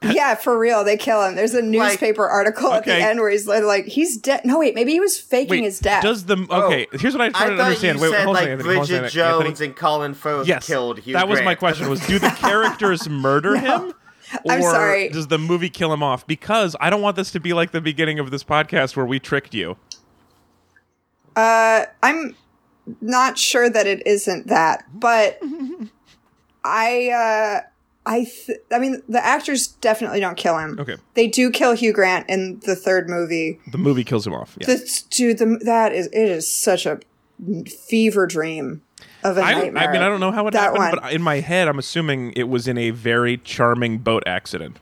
Yeah, for real. They kill him. There's a newspaper article at the end where he's like, he's dead. No, wait. Maybe he was faking his death. Here's what I to understand. You said, Bridget Jones and Colin Firth killed Hugh Grant. That was my question. Was do the characters murder him? Or I'm sorry. Does the movie kill him off? Because I don't want this to be like the beginning of this podcast where we tricked you. I'm not sure that it isn't that, but I mean, the actors definitely don't kill him. Okay. They do kill Hugh Grant in the third movie. The movie kills him off. Yeah. It is such a fever dream of a nightmare. I mean, I don't know how it happened, but in my head, I'm assuming it was in a very charming boat accident.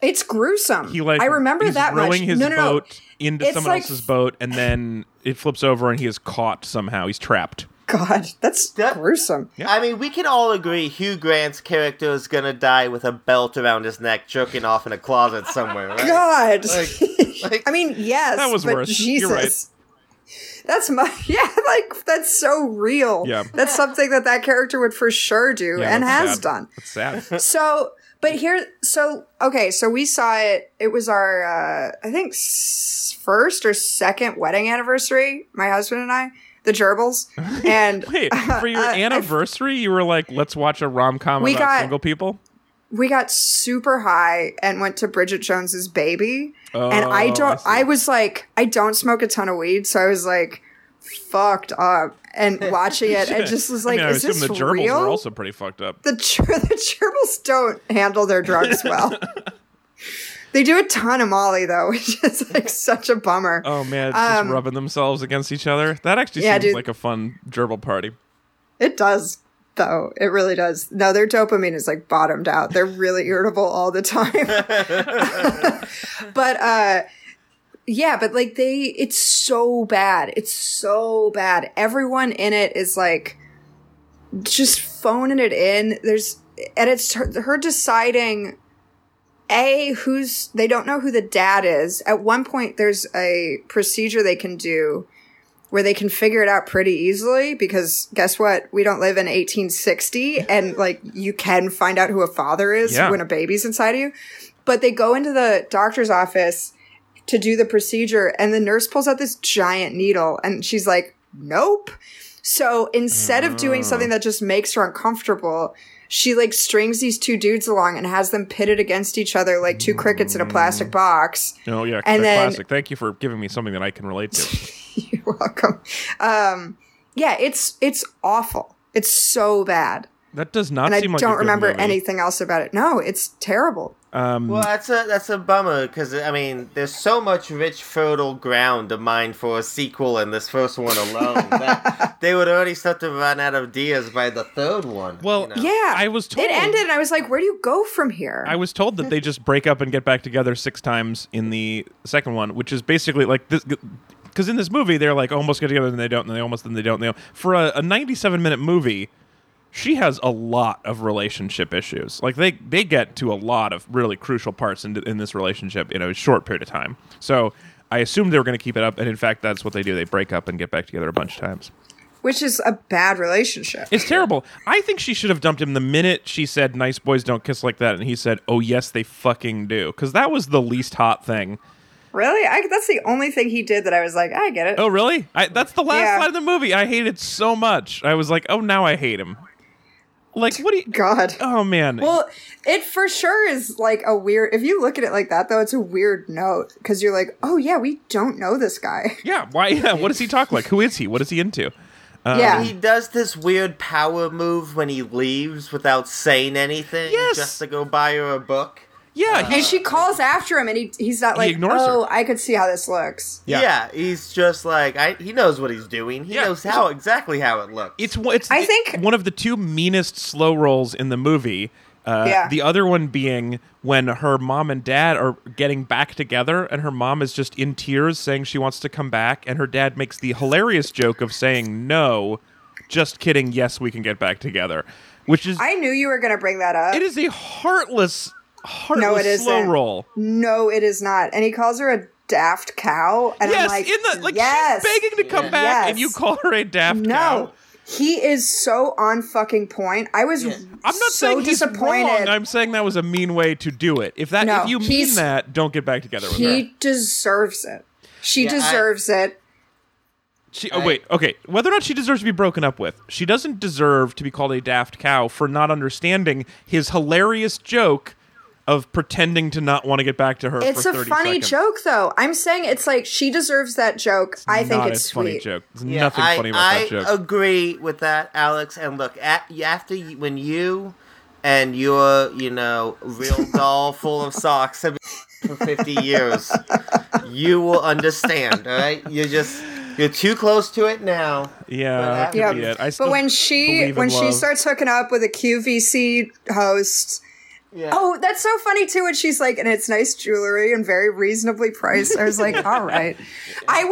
It's gruesome. I remember that much. He's rowing his boat into someone else's boat, and then it flips over and he is caught somehow. He's trapped. God, that's gruesome. Yeah. I mean, we can all agree Hugh Grant's character is going to die with a belt around his neck, jerking off in a closet somewhere, right? God. I mean, yes, that was worse. Jesus. You're right. That's so real. Yeah. That's something that character would for sure do and has done. It's sad. So we saw it. It was our, I think, first or second wedding anniversary, my husband and I. The gerbils. And wait, for your anniversary, you were like, let's watch a rom-com about single people? We got super high and went to Bridget Jones's Baby. Oh, and I was like, I don't smoke a ton of weed, so I was like fucked up and watching it and just was like, is this real? The gerbils were also pretty fucked up. The gerbils don't handle their drugs well. They do a ton of Molly, though, which is like such a bummer. Oh, man, just rubbing themselves against each other. That actually seems like a fun gerbil party. It does, though. It really does. No, their dopamine is like bottomed out. They're really irritable all the time. But, it's so bad. It's so bad. Everyone in it is like just phoning it in. And it's her deciding... they don't know who the dad is. At one point, there's a procedure they can do where they can figure it out pretty easily because guess what? We don't live in 1860 and you can find out who a father is when a baby's inside of you. But they go into the doctor's office to do the procedure and the nurse pulls out this giant needle and she's like, nope. So instead of doing something that just makes her uncomfortable, she strings these two dudes along and has them pitted against each other like two crickets in a plastic box. Oh, yeah, and then, plastic. Thank you for giving me something that I can relate to. You're welcome. It's awful. It's so bad. That does not seem like a good movie. I don't remember anything else about it. No, it's terrible. Well, that's a bummer, because, I mean, there's so much rich, fertile ground to mine for a sequel in this first one alone that they would already start to run out of ideas by the third one. Well, you know? Yeah, I was told... It ended, and I was like, where do you go from here? I was told that they just break up and get back together 6 times in the second one, which is basically like... this. Because in this movie, they're like almost get together, and they don't, and they almost, and they don't. For a 97-minute movie... She has a lot of relationship issues. Like they get to a lot of really crucial parts in this relationship in a short period of time. So I assumed they were going to keep it up, and in fact, that's what they do. They break up and get back together a bunch of times. Which is a bad relationship. It's terrible. I think she should have dumped him the minute she said, "Nice boys don't kiss like that," and he said, "Oh yes, they fucking do," because that was the least hot thing. Really? That's the only thing he did that I was like, I get it. Oh really? That's the last line of the movie. I hated so much. I was like, oh, now I hate him. Like, what do you... God. Oh, man. Well, it for sure is, like, a weird... If you look at it like that, though, it's a weird note. Because you're like, oh, yeah, we don't know this guy. Yeah, why? Yeah, what does he talk like? Who is he? What is he into? Yeah. He does this weird power move when he leaves without saying anything. Yes. Just to go buy her a book. Yeah. And she calls after him, and he's not like, he ignores her. I could see how this looks. Yeah, he's just like, he knows what he's doing. He knows exactly how it looks. I think one of the two meanest slow rolls in the movie. The other one being when her mom and dad are getting back together, and her mom is just in tears saying she wants to come back, and her dad makes the hilarious joke of saying, no, just kidding, yes, we can get back together. Which is... I knew you were going to bring that up. It is a heartless slow roll. No, it is not. And he calls her a daft cow. And yes, I'm like, she's begging to come back, and you call her a daft cow. No, he is so on fucking point. I was I'm not so saying disappointed. He's wrong. I'm saying that was a mean way to do it. If you mean that, don't get back together with her. He deserves it. She deserves it. Okay. Whether or not she deserves to be broken up with, she doesn't deserve to be called a daft cow for not understanding his hilarious joke of pretending to not want to get back to her. It's for 30 seconds. It's a funny joke, though. I'm saying it's like she deserves that joke. I think it's sweet. Funny joke. There's nothing funny about that joke. I agree with that, Alex. And look, when you and your, real doll full of socks have been for 50 years, you will understand. All right, you're too close to it now. Yeah, that could be it. But when she starts hooking up with a QVC host. Yeah. Oh, that's so funny, too. And she's like, and it's nice jewelry and very reasonably priced. I was like, all right. I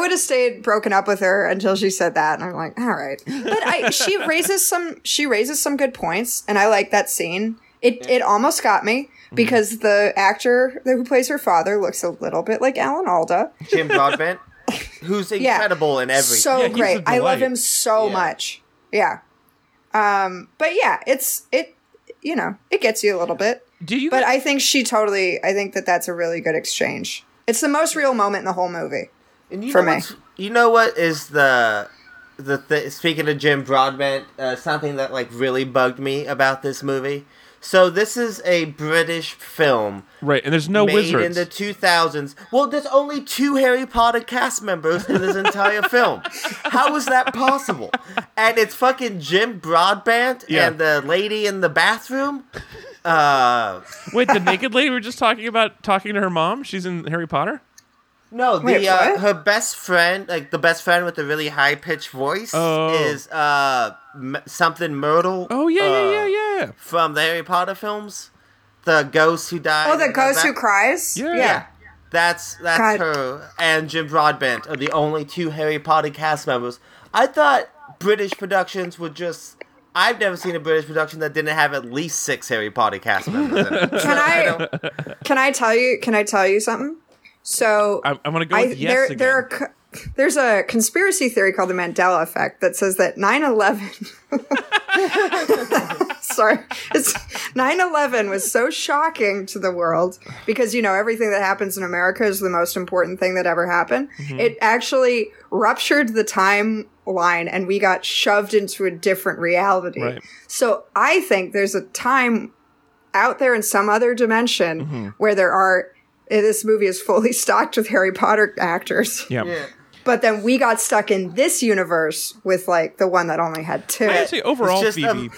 would have stayed broken up with her until she said that. And I'm like, all right. But she raises some good points. And I like that scene. It almost got me because the actor who plays her father looks a little bit like Alan Alda. Jim Broadbent, who's incredible in everything. So great. I love him so much. Yeah. But yeah, it gets you a little bit. But I think that's a really good exchange. It's the most real moment in the whole movie. And for me. You know what is speaking of Jim Broadbent, something that like really bugged me about this movie. So this is a British film. Right, and there's no wizards. Made in the 2000s. Well, there's only 2 Harry Potter cast members in this entire film. How is that possible? And it's fucking Jim Broadbent and the lady in the bathroom. Wait, the naked lady we were just talking to her mom? She's in Harry Potter? No, her best friend, like the best friend with the really high-pitched voice is something Myrtle. Oh, yeah. From the Harry Potter films. The ghost who died. Oh, the ghost who cries? Yeah. That's her and Jim Broadbent are the only 2 Harry Potter cast members. I thought British productions were just... I've never seen a British production that didn't have at least 6 Harry Potter cast members in it. Can I tell you something? So I'm going to go with yes again. There's a conspiracy theory called the Mandela Effect that says that 9/11 was so shocking to the world because, everything that happens in America is the most important thing that ever happened. Mm-hmm. It actually ruptured the timeline and we got shoved into a different reality. Right. So I think there's a time out there in some other dimension where there are... This movie is fully stocked with Harry Potter actors. Yep. Yeah. But then we got stuck in this universe with, like, the one that only had 2. I would say overall, Phoebe...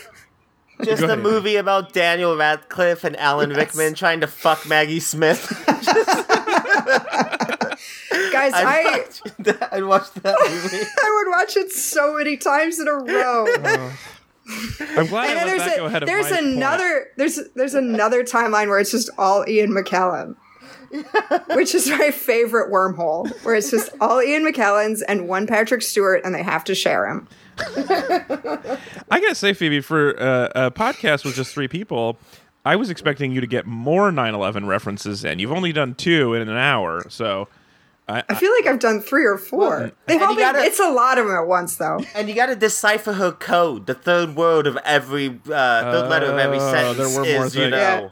Just a movie about Daniel Radcliffe and Alan Rickman trying to fuck Maggie Smith. Guys, I'd watch that movie. I would watch it so many times in a row. Oh. I'm glad I let that go ahead of my point. There's another timeline where it's just all Ian McKellen, which is my favorite wormhole, where it's just all Ian McKellens and one Patrick Stewart, and they have to share him. I gotta say, Phoebe, for a podcast with just three people, I was expecting you to get more 9/11 references in. You've only done two in an hour, so... I feel like I've done three or four. It's a lot of them at once, though. And you got to decipher her code. The third word of every third letter of every sentence is, you know,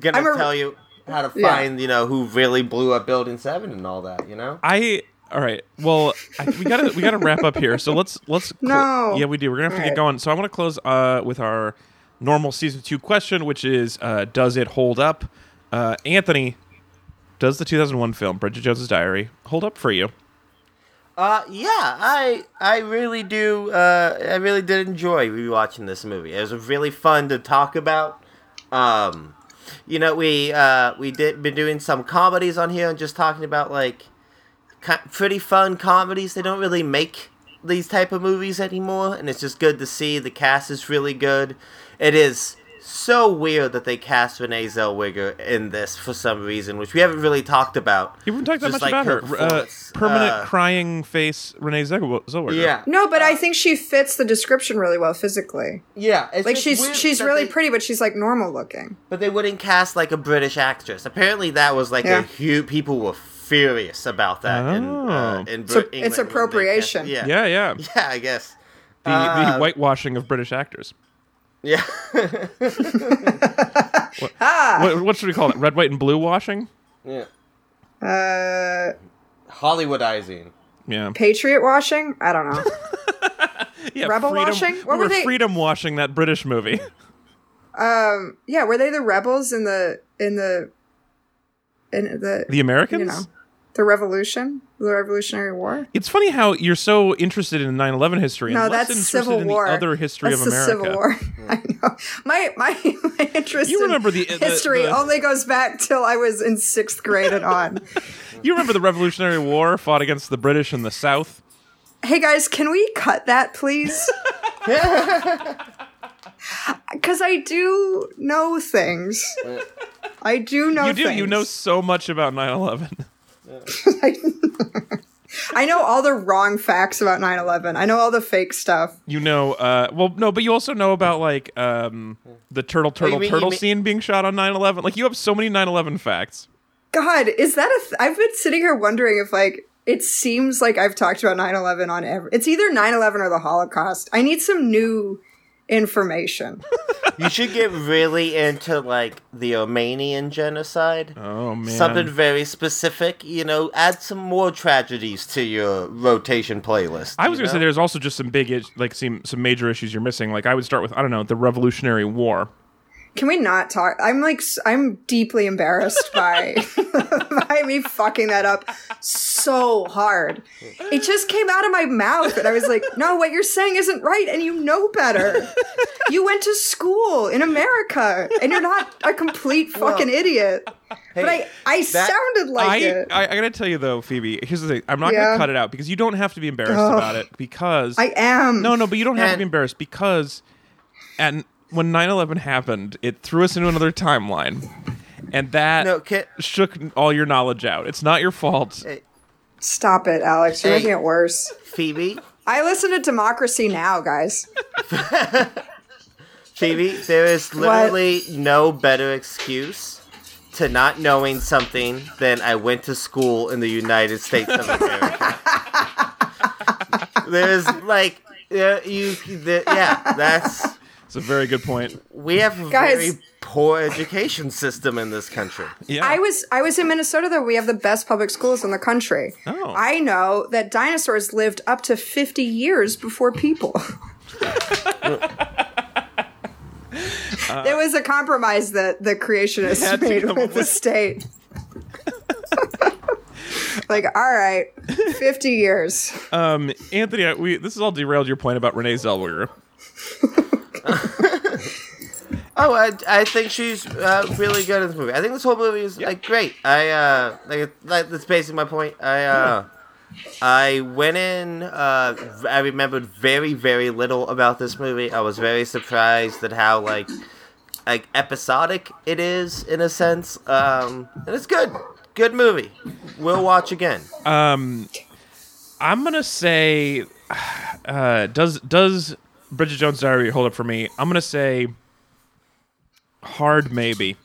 going to tell you how to find, you know, who really blew up Building 7 and all that. You know, all right. Well, we gotta wrap up here. So let's. No. Yeah, we do. We're gonna have to get going. So I want to close with our normal season 2 question, which is, does it hold up, Anthony? Does the 2001 film, Bridget Jones's Diary, hold up for you? Yeah, I really do. I really did enjoy rewatching this movie. It was really fun to talk about. You know, we did doing some comedies on here and just talking about, like, pretty fun comedies. They don't really make these type of movies anymore, and it's just good to see. The cast is really good. It is... so weird that they cast Renee Zellweger in this for some reason, which we haven't really talked about. You haven't talked that much about her. Permanent crying face Renee Zellweger. Yeah. No, but I think she fits the description really well physically. Yeah. Like, she's really pretty, but she's, like, normal looking. But they wouldn't cast, like, a British actress. Apparently that was, like, a huge... People were furious about that. Oh. In so England, it's appropriation. Yeah. Yeah, I guess. The whitewashing of British actors. Yeah. What should we call it? Red, white, and blue washing? Yeah. Hollywoodizing. Yeah. Patriot washing? I don't know. Yeah, rebel washing? What were they? Freedom washing that British movie. Yeah. Were they the rebels in the the Americans? You know, the revolution, the Revolutionary War. It's funny how you're so interested in 9/11 history and less interested in the other history of America. Civil War. I know. My interest in history only goes back till I was in 6th grade and on. You remember the Revolutionary War fought against the British in the South? Hey guys, can we cut that, please? Because I do know things. I do know things. You do. You know so much about 9/11. I know all the wrong facts about 9/11. I know all the fake stuff. You know, but you also know about, like, the turtle scene being shot on 9/11. Like, you have so many 9/11 facts. God, is that I've been sitting here wondering if, like, it seems like I've talked about 9/11 on every... It's either 9/11 or the Holocaust. I need some new information. You should get really into, like, the Armenian genocide. Oh, man. Something very specific. You know, add some more tragedies to your rotation playlist. I was going to say there's also just some big, like, some major issues you're missing. Like, I would start with, I don't know, the Revolutionary War. Can we not talk? I'm deeply embarrassed by me fucking that up so hard. It just came out of my mouth, and I was like, no, what you're saying isn't right, and you know better. You went to school in America, and you're not a complete fucking idiot. Hey, but I sounded like it. I gotta tell you, though, Phoebe, here's the thing. I'm not gonna cut it out, because you don't have to be embarrassed about it, because... I am. No, but you don't have to be embarrassed, because... and. When 9/11 happened, it threw us into another timeline, and that shook all your knowledge out. It's not your fault. Stop it, Alex. You're making it worse. Phoebe? I listen to Democracy Now!, guys. Phoebe, there is literally no better excuse to not knowing something than I went to school in the United States of America. There's, like, that's... It's a very good point. We have a very poor education system in this country. Yeah. I was in Minnesota, though. We have the best public schools in the country. Oh. I know that dinosaurs lived up to 50 years before people. There was a compromise that the creationists made with the state. Like, all right, 50 years. Anthony, this has all derailed your point about Renee Zellweger. Oh, I think she's really good in this movie. I think this whole movie is like great. I that's basically my point. I went in. I remembered very, very little about this movie. I was very surprised at how like episodic it is in a sense. And it's good. Good movie. We'll watch again. I'm gonna say, does Bridget Jones's Diary hold up for me? I'm gonna say hard maybe.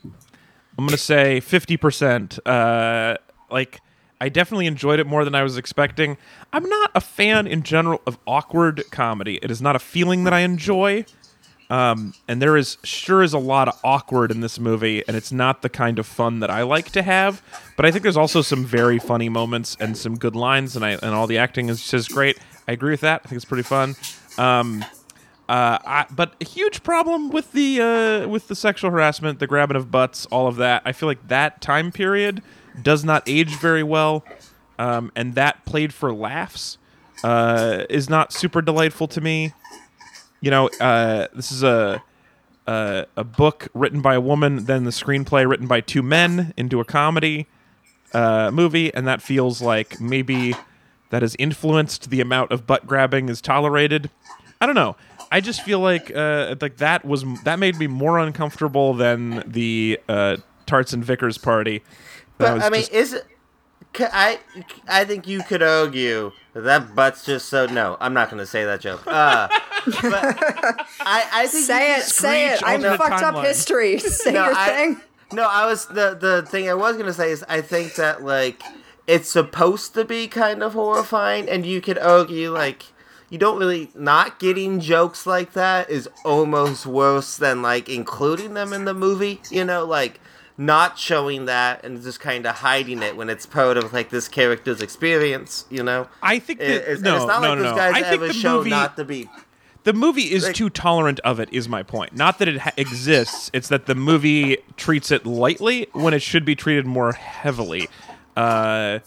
I'm gonna say 50%. Like I definitely enjoyed it more than I was expecting. I'm not a fan in general of awkward comedy. It is not a feeling that I enjoy. And there is sure is a lot of awkward in this movie, and it's not the kind of fun that I like to have. But I think there's also some very funny moments and some good lines, and all the acting is just great. I agree with that. I think it's pretty fun. But a huge problem with the sexual harassment, the grabbing of butts, all of that. I feel like that time period does not age very well, and that played for laughs is not super delightful to me. You know, this is a book written by a woman, then the screenplay written by two men into a comedy movie, and that feels like maybe that has influenced the amount of butt grabbing is tolerated. I don't know. I just feel like that made me more uncomfortable than the Tarts and Vickers party. But I mean, I think you could argue that butt's just so. No, I'm not going to say that joke. But I think say it. I fucked up history. Say your thing. No, I was the thing I was gonna say is I think that like it's supposed to be kind of horrifying, and you could argue like you don't really not getting jokes like that is almost worse than like including them in the movie. You know, like not showing that and just kind of hiding it when it's part of like this character's experience. You know, I think that, it's not like this guy's ever shown not to be. The movie is too tolerant of it, is my point. Not that it exists, it's that the movie treats it lightly when it should be treated more heavily. It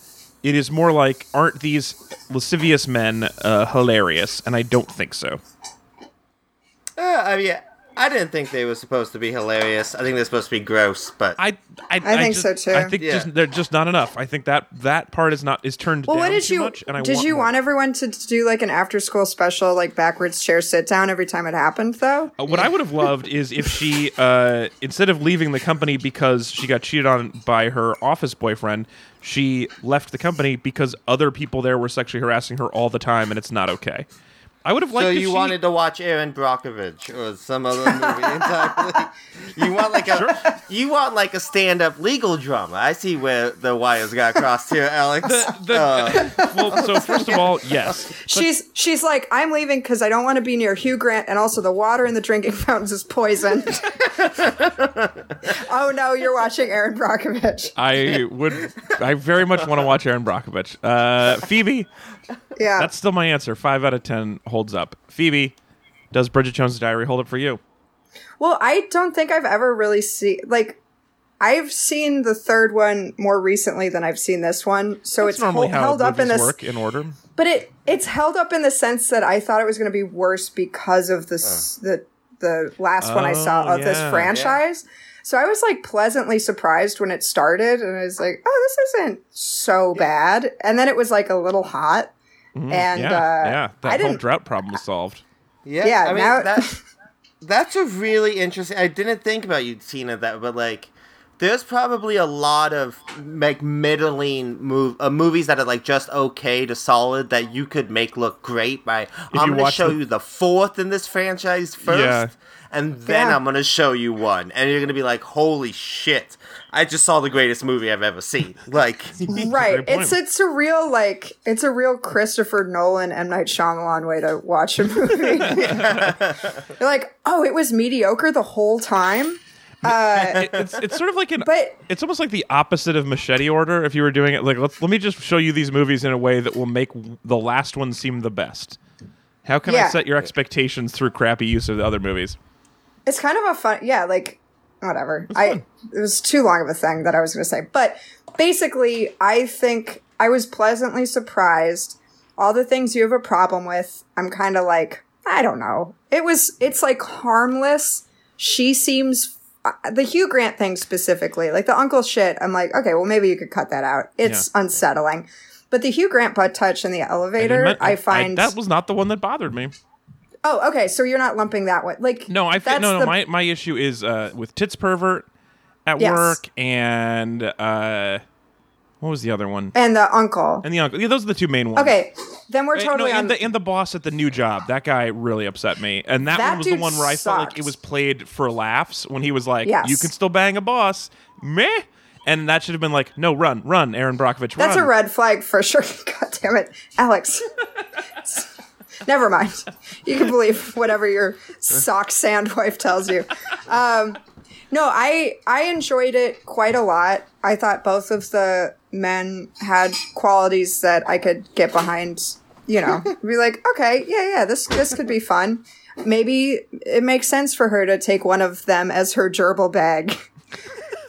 is more like, aren't these lascivious men hilarious? And I don't think so. I mean, I didn't think they were supposed to be hilarious. I think they're supposed to be gross, but I think so too. I think they're just not enough. I think that part is turned down too much. And did you want everyone to do like an after school special, like backwards chair sit down every time it happened though? What I would have loved is if she instead of leaving the company because she got cheated on by her office boyfriend, she left the company because other people there were sexually harassing her all the time, and it's not okay. I would have liked. So you wanted to watch Erin Brockovich or some other movie entirely. You want like a stand-up legal drama. I see where the wires got crossed here, Alex. So first of all, yes, she's like, I'm leaving because I don't want to be near Hugh Grant, and also the water in the drinking fountains is poisoned. Oh no, you're watching Erin Brockovich. I very much want to watch Erin Brockovich. Phoebe. Yeah, that's still my answer. 5 out of 10 holds up. Phoebe, does Bridget Jones's Diary hold up for you? Well, I don't think I've ever really seen I've seen the third one more recently than I've seen this one, so that's it's normally held up in this work in order. But it's held up in the sense that I thought it was going to be worse because of this the last one I saw of this franchise. Yeah. So I was like pleasantly surprised when it started, and I was like, "Oh, this isn't so bad." And then it was like a little hot, and that whole drought problem was solved. Yeah, I mean that's a really interesting. I didn't think about you, Tina, that, but like, there's probably a lot of like middling movies that are like just okay to solid that you could make look great by. I'm going to show you the fourth in this franchise first. Yeah. And then I'm going to show you one. And you're going to be like, holy shit, I just saw the greatest movie I've ever seen. Like, right. It's a real Christopher Nolan, M Night Shyamalan way to watch a movie. You're like, oh, it was mediocre the whole time. It's sort of like it's almost like the opposite of Machete Order. If you were doing it, like, let me just show you these movies in a way that will make the last one seem the best. How can I set your expectations through crappy use of the other movies? It's kind of a fun, whatever. It was too long of a thing that I was going to say. But basically, I think I was pleasantly surprised. All the things you have a problem with, I'm kind of like, I don't know. It's like harmless, she seems the Hugh Grant thing specifically, like the uncle shit. I'm like, okay, well maybe you could cut that out. It's unsettling. But the Hugh Grant butt touch in the elevator, I find that was not the one that bothered me. Oh, okay. So you're not lumping that one. Like, no, my issue is with Tits Pervert at work and what was the other one? And the uncle. Yeah, those are the two main ones. Okay. Then we're totally on. And the boss at the new job. That guy really upset me. And that one was the one where I felt like it was played for laughs when he was like, you can still bang a boss. Meh. And that should have been like, no, run, Erin Brockovich, run. That's a red flag for sure. God damn it, Alex. Never mind. You can believe whatever your sock sand wife tells you. No, I enjoyed it quite a lot. I thought both of the men had qualities that I could get behind, you know. Be like, okay, yeah, this could be fun. Maybe it makes sense for her to take one of them as her gerbil bag.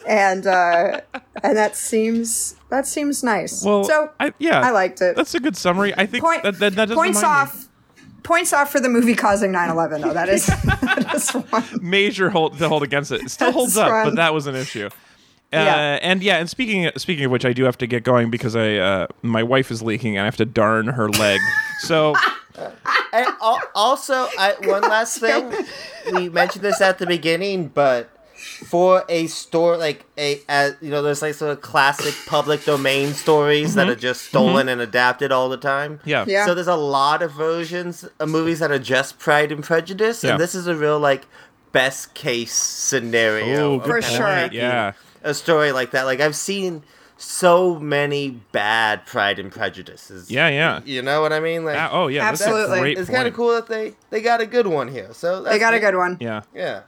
And that seems nice. Well, so I liked it. That's a good summary. I think that doesn't points off. Me. Points off for the movie causing 9/11, though. That is, one major hold against it. It still holds up, but that was an issue. And speaking of which, I do have to get going because I my wife is leaking and I have to darn her leg. So. And also, one last thing. We mentioned this at the beginning, but. For a story, like, there's like sort of classic public domain stories that are just stolen and adapted all the time. Yeah. So there's a lot of versions of movies that are just Pride and Prejudice. Yeah. And this is a real, like, best case scenario. For sure. Yeah. A story like that. Like, I've seen so many bad Pride and Prejudices. Yeah. You know what I mean? Like, absolutely. It's kind of cool that they got a good one here. So that's a good one. Yeah.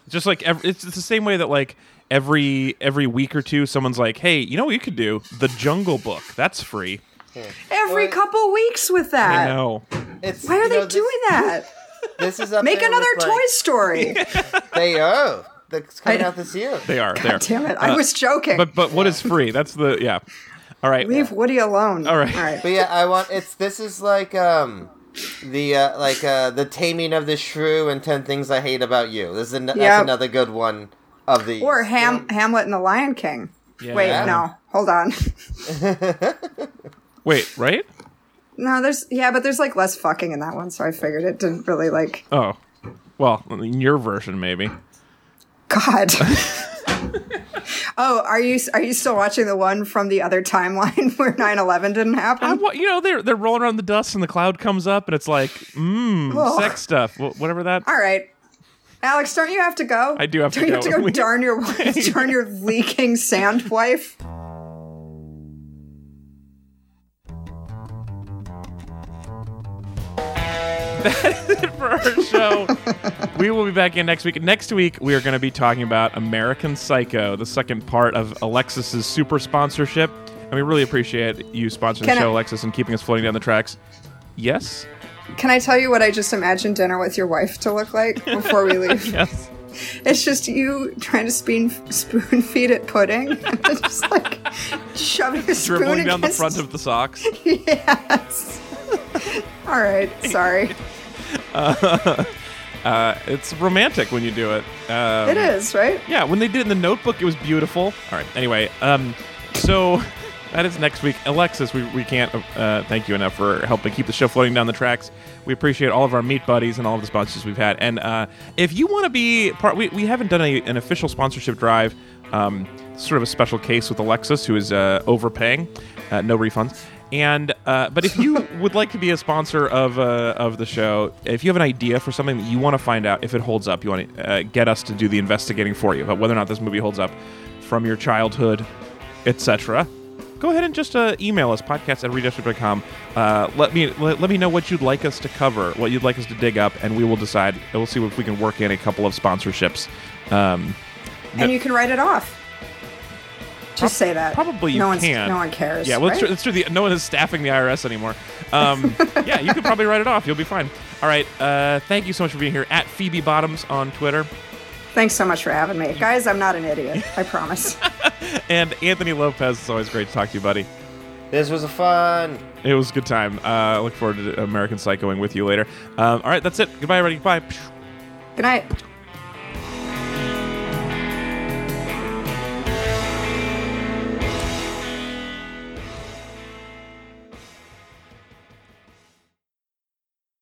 Just like it's the same way that like every week or two, someone's like, "Hey, you know what you could do? The Jungle Book. That's free." Yeah. Every couple weeks with that. I know. Why are they doing that? This is make another Toy Story. They are. That's coming out this year. They are. God damn it. I was joking. But what is free? That's the, All right. Leave Woody alone. All right. But yeah, this is like the Taming of the Shrew and 10 Things I Hate About You. This is that's another good one of these. Or Hamlet and the Lion King. Yeah. Wait, no. Hold on. Wait, right? No, there's like less fucking in that one, so I figured it didn't really like. Oh. Well, in your version, maybe. God. Oh, are you still watching the one from the other timeline where 9/11 didn't happen? They're rolling around the dust and the cloud comes up and it's like, sex stuff, whatever that. All right, Alex, don't you have to go? I do have to go. Don't you have to go? Darn your wife, darn your leaking sand wife. That is it for our show. We will be back in next week. Next week, we are going to be talking about American Psycho, the second part of Alexis's super sponsorship. And we really appreciate you sponsoring the show, Alexis, and keeping us floating down the tracks. Yes? Can I tell you what I just imagined dinner with your wife to look like before we leave? Yes. It's just you trying to spoon feed it pudding. And it's just like shoving a spoon dribbling down the front of the socks. Yes. All right. Sorry. It's romantic when you do it. It is, right? Yeah. When they did it in The Notebook, it was beautiful. All right. Anyway, so that is next week. Alexis, we can't thank you enough for helping keep the show floating down the tracks. We appreciate all of our meat buddies and all of the sponsors we've had. And if you want to be part, we haven't done an official sponsorship drive. Sort of a special case with Alexis, who is overpaying. No refunds. And but if you would like to be a sponsor of the show, if you have an idea for something that you want to find out if it holds up, you want to get us to do the investigating for you about whether or not this movie holds up from your childhood, etc. Go ahead and just email us podcast@readextra.com. Let me know what you'd like us to cover, what you'd like us to dig up, and we will decide. We'll see if we can work in a couple of sponsorships. And you can write it off. Just say that. Probably you can. No one cares. Yeah, well, right? It's true. No one is staffing the IRS anymore. Yeah, you could probably write it off. You'll be fine. All right. Thank you so much for being here. At Phoebe Bottoms on Twitter. Thanks so much for having me. Guys, I'm not an idiot. I promise. And Anthony Lopez, it's always great to talk to you, buddy. This was fun. It was a good time. I look forward to American Psychoing with you later. All right, that's it. Goodbye, everybody. Bye. Good night.